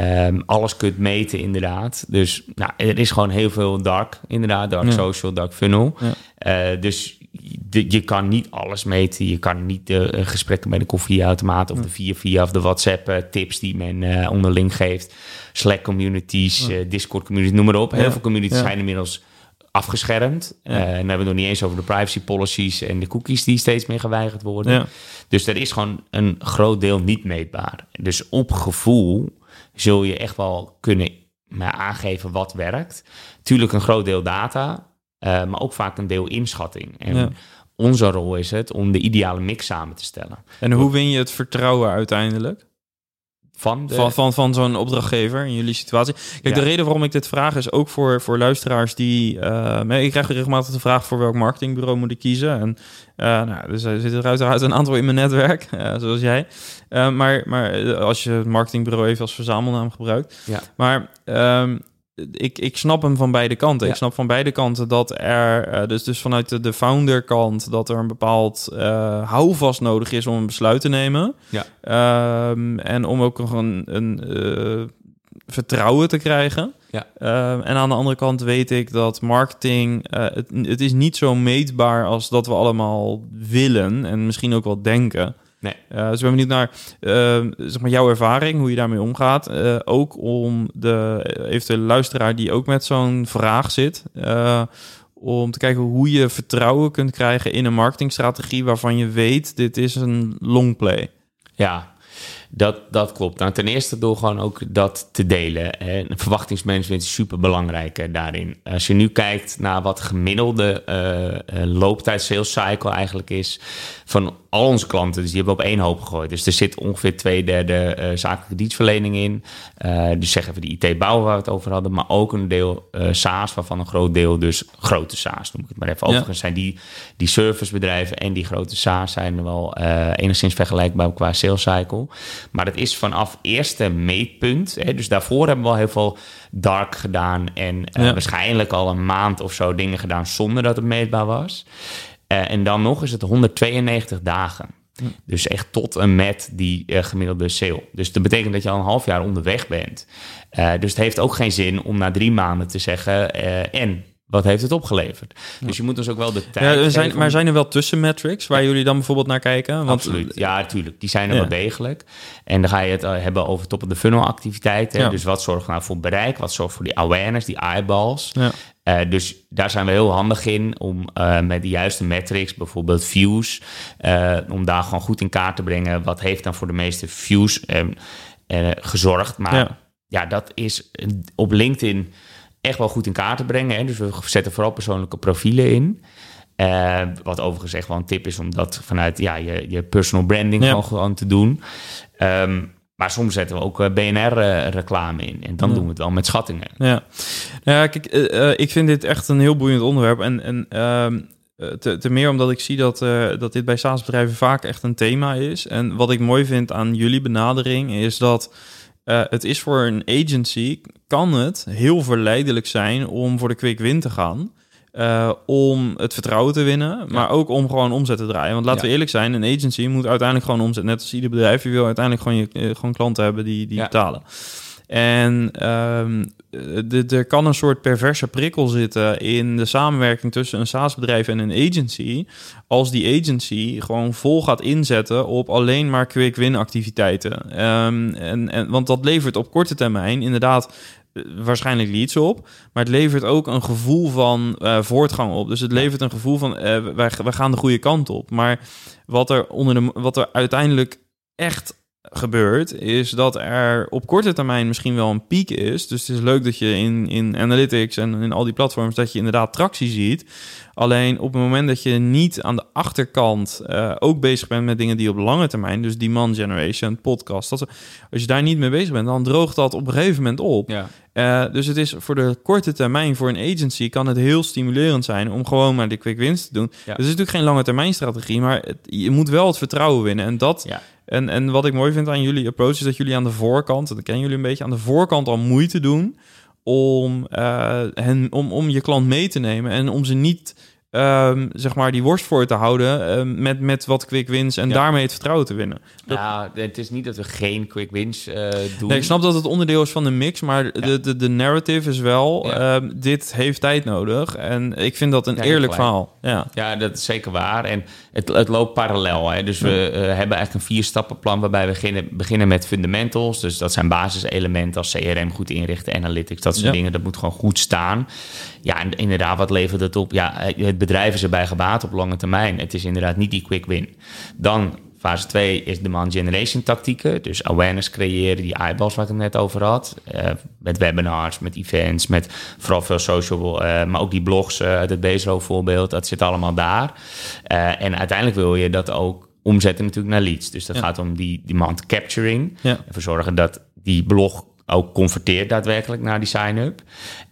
um, alles kunt meten inderdaad. Dus nou, er is gewoon heel veel dark, inderdaad. Dark ja. social, dark funnel. Ja. Uh, dus de, je kan niet alles meten. Je kan niet de uh, gesprekken bij de koffieautomaat... of ja. de via via of de WhatsApp uh, tips die men uh, onderling geeft. Slack communities, ja. uh, Discord communities, noem maar op. Heel ja. veel communities ja. zijn inmiddels... afgeschermd. Ja. Uh, en dan hebben we het nog niet eens over de privacy policies... en de cookies die steeds meer geweigerd worden. Ja. Dus dat is gewoon een groot deel niet meetbaar. Dus op gevoel zul je echt wel kunnen aangeven wat werkt. Tuurlijk een groot deel data, uh, maar ook vaak een deel inschatting. En ja. onze rol is het om de ideale mix samen te stellen. En hoe win je het vertrouwen uiteindelijk? Van, de... van, van, van zo'n opdrachtgever in jullie situatie. Kijk, ja. de reden waarom ik dit vraag is ook voor, voor luisteraars die... Uh, ik krijg regelmatig de vraag voor welk marketingbureau moet ik kiezen. En uh, nou, dus er zitten er uiteraard een aantal in mijn netwerk, uh, zoals jij. Uh, maar, maar als je het marketingbureau even als verzamelnaam gebruikt. Ja. Maar um, Ik, ik snap hem van beide kanten. Ja. Ik snap van beide kanten dat er... Dus, dus vanuit de, de founder-kant... dat er een bepaald uh, houvast nodig is... om een besluit te nemen. Ja. Um, en om ook nog een, een uh, vertrouwen te krijgen. Ja. Um, en aan de andere kant weet ik dat marketing... Uh, het, het is niet zo meetbaar als dat we allemaal willen... en misschien ook wel denken... Nee. Uh, dus ik ben benieuwd naar uh, zeg maar jouw ervaring, hoe je daarmee omgaat. Uh, ook om de eventuele luisteraar die ook met zo'n vraag zit... Uh, om te kijken hoe je vertrouwen kunt krijgen in een marketingstrategie... waarvan je weet, dit is een longplay. Ja, dat, dat klopt. Nou, ten eerste door gewoon ook dat te delen. Hè. Verwachtingsmanagement is superbelangrijk hè, daarin. Als je nu kijkt naar wat gemiddelde uh, looptijd sales cycle eigenlijk is... van al onze klanten, dus die hebben we op één hoop gegooid. Dus er zit ongeveer twee derde uh, zakelijke dienstverlening in. Uh, dus zeggen we de I T-bouw waar we het over hadden... maar ook een deel uh, SaaS, waarvan een groot deel dus grote SaaS, noem ik het maar even. Ja. Overigens zijn die, die servicebedrijven en die grote SaaS... zijn wel uh, enigszins vergelijkbaar qua sales cycle. Maar dat is vanaf eerste meetpunt. Hè, dus daarvoor hebben we al heel veel dark gedaan... en uh, ja. waarschijnlijk al een maand of zo dingen gedaan... zonder dat het meetbaar was... Uh, en dan nog is het honderdtweeënnegentig dagen. Hm. Dus echt tot en met die uh, gemiddelde sale. Dus dat betekent dat je al een half jaar onderweg bent. Uh, dus het heeft ook geen zin om na drie maanden te zeggen... Uh, en, wat heeft het opgeleverd? Ja. Dus je moet dus ook wel de tijd... Ja, zijn, om... Maar zijn er wel tussenmetrics waar jullie dan bijvoorbeeld naar kijken? Want... Absoluut, ja, natuurlijk. Die zijn er ja. wel degelijk. En dan ga je het hebben over top-of-the-funnel activiteiten. Ja. Dus wat zorgt nou voor bereik? Wat zorgt voor die awareness, die eyeballs? Ja. Uh, dus daar zijn we heel handig in om uh, met de juiste metrics, bijvoorbeeld views, uh, om daar gewoon goed in kaart te brengen. Wat heeft dan voor de meeste views um, uh, gezorgd? Maar ja. ja, dat is op LinkedIn echt wel goed in kaart te brengen. Hè? Dus we zetten vooral persoonlijke profielen in. Uh, wat overigens echt wel een tip is om dat vanuit ja, je, je personal branding ja. gewoon, gewoon te doen. Um, Maar soms zetten we ook B N R-reclame in. En dan ja. doen we het wel met schattingen. Ja, nou ja kijk, uh, uh, ik vind dit echt een heel boeiend onderwerp. En, en uh, te, te meer omdat ik zie dat, uh, dat dit bij SaaS-bedrijven vaak echt een thema is. En wat ik mooi vind aan jullie benadering is dat... Uh, het is voor een agency, kan het heel verleidelijk zijn om voor de quick win te gaan... Uh, om het vertrouwen te winnen, maar ja. ook om gewoon omzet te draaien. Want laten ja. we eerlijk zijn, een agency moet uiteindelijk gewoon omzet. Net als ieder bedrijf, je wil uiteindelijk gewoon, je, gewoon klanten hebben die, die ja. betalen. En um, d- er kan een soort perverse prikkel zitten in de samenwerking tussen een SaaS-bedrijf en een agency. Als die agency gewoon vol gaat inzetten op alleen maar quick-win activiteiten. Um, en, en, want dat levert op korte termijn inderdaad... waarschijnlijk leads op, maar het levert ook een gevoel van uh, voortgang op. Dus het levert een gevoel van, uh, wij, wij gaan de goede kant op. Maar wat er, onder de, wat er uiteindelijk echt gebeurt, is dat er op korte termijn misschien wel een piek is. Dus het is leuk dat je in, in analytics en in al die platforms dat je inderdaad tractie ziet. Alleen op het moment dat je niet aan de achterkant uh, ook bezig bent met dingen die op lange termijn, dus demand generation, podcast, dat, als je daar niet mee bezig bent, dan droogt dat op een gegeven moment op. Ja. Uh, dus het is voor de korte termijn, voor een agency, kan het heel stimulerend zijn om gewoon maar de quick wins te doen. Ja. Dus het is natuurlijk geen lange termijn strategie, maar het, je moet wel het vertrouwen winnen. En dat... Ja. En, en wat ik mooi vind aan jullie approach is dat jullie aan de voorkant, dat kennen jullie een beetje, aan de voorkant al moeite doen om, uh, hen, om, om je klant mee te nemen en om ze niet, um, zeg maar, die worst voor te houden uh, met, met wat quick wins en ja. daarmee het vertrouwen te winnen. Dat... Ja, het is niet dat we geen quick wins uh, doen. Nee, ik snap dat het onderdeel is van de mix, maar ja. de, de, de narrative is wel, ja. uh, dit heeft tijd nodig en ik vind dat een ja, eerlijk verhaal. Ja. ja, dat is zeker waar en Het, het loopt parallel. Hè? Dus we uh, hebben eigenlijk een vier-stappenplan... waarbij we beginnen, beginnen met fundamentals. Dus dat zijn basiselementen als C R M goed inrichten... analytics, dat soort ja. dingen. Dat moet gewoon goed staan. Ja, en inderdaad, wat levert het op? Ja, het bedrijf is erbij gebaat op lange termijn. Het is inderdaad niet die quick win. Dan fase twee is demand generation tactieken. Dus awareness creëren, die eyeballs waar ik het net over had. Uh, met webinars, met events, met vooral veel social... Uh, maar ook die blogs uh, uit het Baserow voorbeeld, dat zit allemaal daar. Uh, en uiteindelijk wil je dat ook omzetten natuurlijk naar leads. Dus dat ja. gaat om die demand capturing. Ja. Ervoor zorgen dat die blog ook converteert daadwerkelijk naar die sign-up.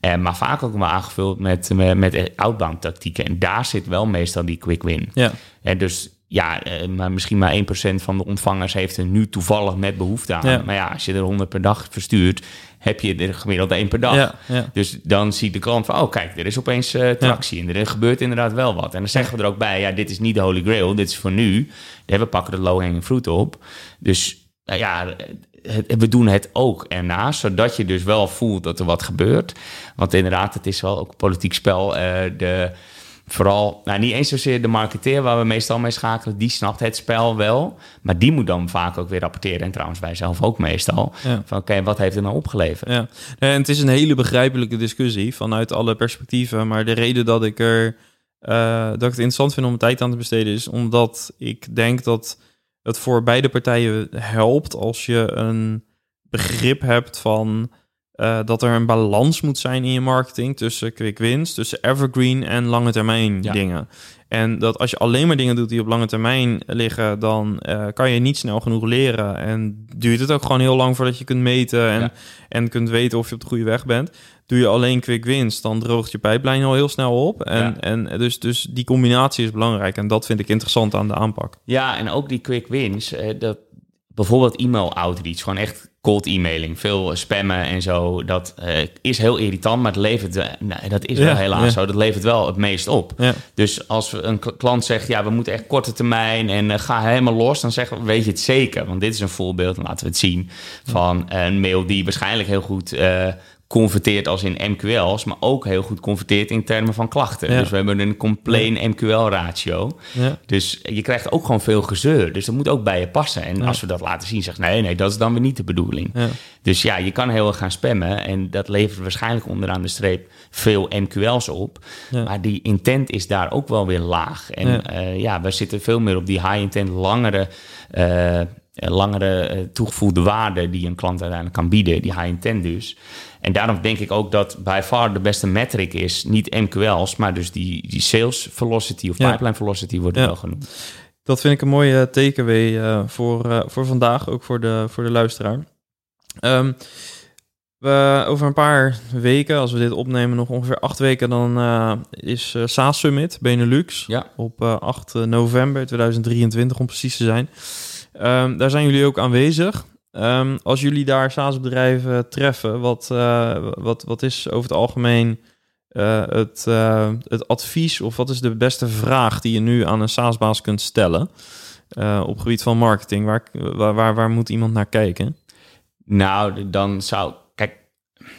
Uh, maar vaak ook maar aangevuld met, met outbound tactieken. En daar zit wel meestal die quick win. Ja. Uh, dus... ja, uh, maar misschien maar één procent van de ontvangers heeft er nu toevallig met behoefte aan. Ja. Maar ja, als je er honderd per dag verstuurt, heb je er gemiddeld één per dag. Ja, ja. Dus dan ziet de klant van, oh kijk, er is opeens uh, tractie. Ja. En er gebeurt inderdaad wel wat. En dan zeggen we er ook bij, ja, dit is niet de Holy Grail, dit is voor nu. We pakken de low-hanging fruit op. Dus nou ja, het, we doen het ook ernaast, zodat je dus wel voelt dat er wat gebeurt. Want inderdaad, het is wel ook een politiek spel. Uh, de... Vooral, nou niet eens zozeer de marketeer waar we meestal mee schakelen, die snapt het spel wel. Maar die moet dan vaak ook weer rapporteren. En trouwens wij zelf ook meestal. Ja. Van oké, okay, wat heeft het nou opgeleverd? Ja. En het is een hele begrijpelijke discussie vanuit alle perspectieven. Maar de reden dat ik, er, uh, dat ik het interessant vind om mijn tijd aan te besteden is omdat ik denk dat het voor beide partijen helpt als je een begrip hebt van... Uh, dat er een balans moet zijn in je marketing tussen quick wins, tussen evergreen en lange termijn ja. dingen. En dat als je alleen maar dingen doet die op lange termijn liggen, dan uh, kan je niet snel genoeg leren. En duurt het ook gewoon heel lang voordat je kunt meten en, ja. en kunt weten of je op de goede weg bent. Doe je alleen quick wins, dan droogt je pijplijn al heel snel op. En, ja. en dus, dus die combinatie is belangrijk en dat vind ik interessant aan de aanpak. Ja, en ook die quick wins, uh, dat bijvoorbeeld e-mail outreach, gewoon echt... cold emailing, veel spammen en zo. Dat uh, is heel irritant, maar het levert... Uh, nou, dat is ja, wel helaas ja. zo. Dat levert wel het meest op. Ja. Dus als een klant zegt... ja, we moeten echt korte termijn en uh, ga helemaal los... dan zeggen we, weet je het zeker? Want dit is een voorbeeld, laten we het zien... van een mail die waarschijnlijk heel goed... Uh, converteert als in M Q L's, maar ook heel goed converteert in termen van klachten. Ja. Dus we hebben een complain M Q L-ratio. Ja. Dus je krijgt ook gewoon veel gezeur. Dus dat moet ook bij je passen. En ja. als we dat laten zien, zegt nee, nee, dat is dan weer niet de bedoeling. Ja. Dus ja, je kan heel erg gaan spammen en dat levert waarschijnlijk onderaan de streep veel M Q L's op. Ja. Maar die intent is daar ook wel weer laag. En ja, uh, ja we zitten veel meer op die high-intent, langere... Uh, langere toegevoegde waarde die een klant uiteindelijk kan bieden, die high-intent dus. En daarom denk ik ook dat by far de beste metric is, niet M Q L's, maar dus die, die sales velocity of ja. pipeline velocity wordt ja. wel genoemd. Dat vind ik een mooie takeaway voor, voor vandaag, ook voor de, voor de luisteraar. Um, we, over een paar weken, als we dit opnemen, nog ongeveer acht weken, dan uh, is SaaS Summit Benelux ja. op uh, acht november tweeduizend drieëntwintig om precies te zijn. Um, daar zijn jullie ook aanwezig. Um, als jullie daar SaaS-bedrijven treffen, wat, uh, wat, wat is over het algemeen uh, het, uh, het advies... of wat is de beste vraag die je nu aan een SaaS-baas kunt stellen... Uh, op gebied van marketing? Waar, waar, waar, waar moet iemand naar kijken? Nou, dan zou... Kijk,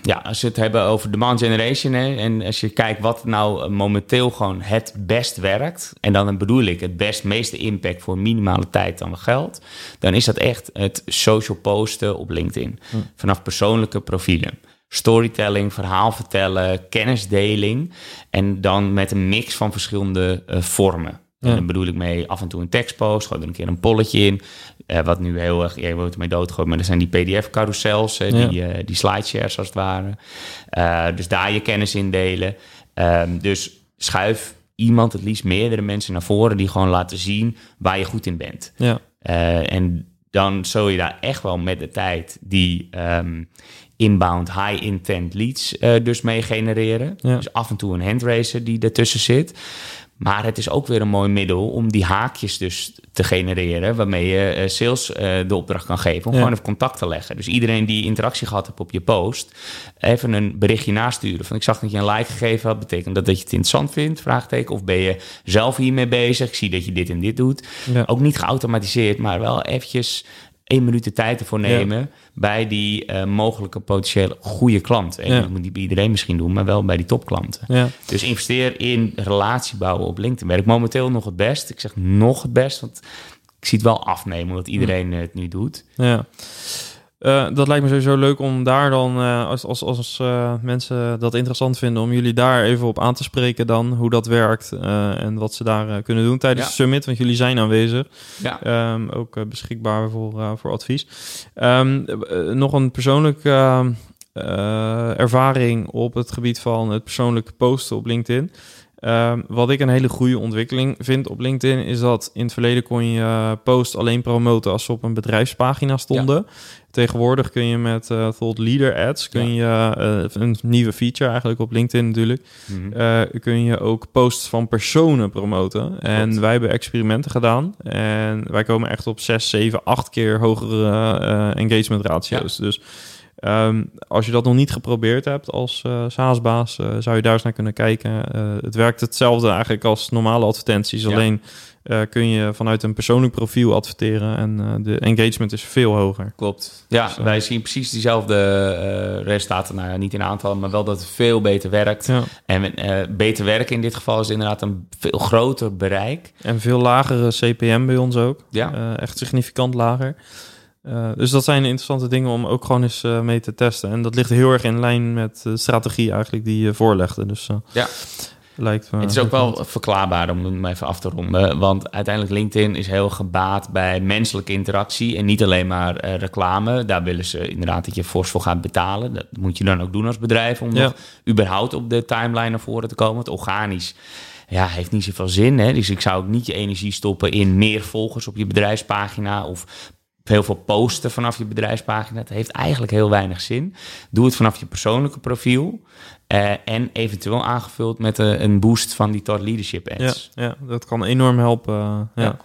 ja, als we het hebben over demand generation... Hè, en als je kijkt wat nou momenteel gewoon het best werkt... en dan bedoel ik het best meeste impact voor minimale tijd dan geld... dan is dat echt het social posten op LinkedIn. Hm. Vanaf persoonlijke profielen. Storytelling, verhaal vertellen, kennisdeling... en dan met een mix van verschillende uh, vormen. Ja. En dan bedoel ik mee af en toe een tekstpost, gooi er een keer een polletje in. Uh, wat nu heel erg, je wordt ermee doodgegooid, maar er zijn die P D F-carousels, uh, ja. die, uh, die slideshares als het ware. Uh, dus daar je kennis in delen. Uh, dus schuif iemand, het liefst meerdere mensen naar voren, die gewoon laten zien waar je goed in bent. Ja. Uh, en dan zul je daar echt wel met de tijd die... Um, inbound high-intent leads uh, dus mee genereren. Ja. Dus af en toe een handracer die ertussen zit. Maar het is ook weer een mooi middel om die haakjes dus te genereren... waarmee je uh, sales uh, de opdracht kan geven om ja. gewoon even contact te leggen. Dus iedereen die interactie gehad heeft op je post... even een berichtje nasturen. Van ik zag dat je een like gegeven had. Betekent dat dat je het interessant vindt? Vraagteken. Of ben je zelf hiermee bezig? Ik zie dat je dit en dit doet. Ja. Ook niet geautomatiseerd, maar wel eventjes... één minuut de tijd ervoor nemen ja. bij die uh, mogelijke potentiële goede klant. En ja. dat moet niet bij iedereen misschien doen, maar wel bij die topklanten. Ja. Dus investeer in relatie bouwen op LinkedIn. Werkt momenteel nog het best. Ik zeg nog het best, want ik zie het wel afnemen omdat iedereen uh, het nu doet. Ja. Uh, dat lijkt me sowieso leuk om daar dan, uh, als, als, als uh, mensen dat interessant vinden... om jullie daar even op aan te spreken dan, hoe dat werkt... Uh, en wat ze daar uh, kunnen doen tijdens ja. de summit, want jullie zijn aanwezig. Ja. Um, ook uh, beschikbaar voor, uh, voor advies. Um, uh, nog een persoonlijke uh, uh, ervaring op het gebied van het persoonlijke posten op LinkedIn... Um, wat ik een hele goede ontwikkeling vind op LinkedIn is dat in het verleden kon je post alleen promoten als ze op een bedrijfspagina stonden. Ja. Tegenwoordig kun je met uh, bijvoorbeeld leader ads, kun ja. je uh, een nieuwe feature eigenlijk op LinkedIn natuurlijk, mm-hmm. uh, kun je ook posts van personen promoten. Goed. En wij hebben experimenten gedaan en wij komen echt op zes, zeven, acht keer hogere uh, engagement ratio's. Ja. Dus Um, als je dat nog niet geprobeerd hebt als uh, SaaS-baas, uh, zou je daar eens naar kunnen kijken. Uh, het werkt hetzelfde eigenlijk als normale advertenties. Ja. Alleen uh, kun je vanuit een persoonlijk profiel adverteren en uh, de engagement is veel hoger. Klopt. Ja, dus, uh, wij zien precies diezelfde uh, resultaten. Nou ja, niet in aantallen, maar wel dat het veel beter werkt. Ja. En uh, beter werken in dit geval is inderdaad een veel groter bereik. En veel lagere C P M bij ons ook. Ja. Uh, echt significant lager. Uh, dus dat zijn interessante dingen om ook gewoon eens uh, mee te testen. En dat ligt heel erg in lijn met de strategie eigenlijk die je voorlegde. Dus uh, ja, lijkt me het is ook wel hand. verklaarbaar om hem even af te ronden. Want uiteindelijk LinkedIn is heel gebaat bij menselijke interactie en niet alleen maar uh, reclame. Daar willen ze inderdaad dat je fors voor gaat betalen. Dat moet je dan ook doen als bedrijf om ja. nog überhaupt op de timeline naar voren te komen. Want organisch ja, heeft niet zoveel zin. Hè? Dus ik zou ook niet je energie stoppen in meer volgers op je bedrijfspagina of heel veel posten vanaf je bedrijfspagina. Dat heeft eigenlijk heel weinig zin. Doe het vanaf je persoonlijke profiel. Uh, en eventueel aangevuld met uh, een boost van die thought leadership ads. Ja, ja, dat kan enorm helpen. Uh, ja.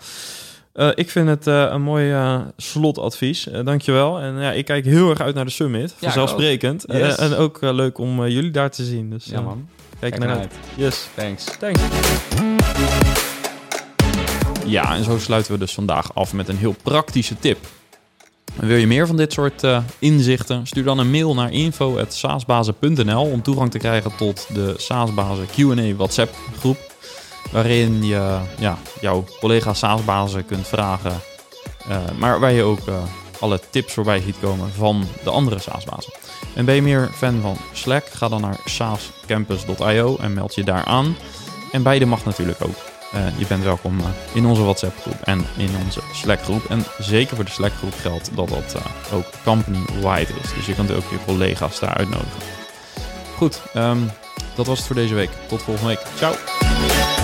Ja. Uh, ik vind het uh, een mooi uh, slotadvies. Uh, dankjewel. En ja, ik kijk heel erg uit naar de summit. Vanzelfsprekend. Ja, yes. uh, en ook uh, leuk om uh, jullie daar te zien. Dus, ja, man. Uh, kijk kijk naar uit. Yes. Thanks. Thanks. Ja, en zo sluiten we dus vandaag af met een heel praktische tip. En wil je meer van dit soort uh, inzichten? Stuur dan een mail naar info at saasbazen punt n l om toegang te krijgen tot de SaaSbazen Q en A WhatsApp groep. Waarin je ja, jouw collega SaaSbazen kunt vragen. Uh, maar waar je ook uh, alle tips voorbij ziet komen van de andere SaaSbazen. En ben je meer fan van Slack? Ga dan naar saas campus punt i o en meld je daar aan. En beide mag natuurlijk ook. Uh, je bent welkom uh, in onze WhatsApp-groep en in onze Slack-groep. En zeker voor de Slack-groep geldt dat dat uh, ook company-wide is. Dus je kunt ook je collega's daar uitnodigen. Goed, um, dat was het voor deze week. Tot volgende week. Ciao!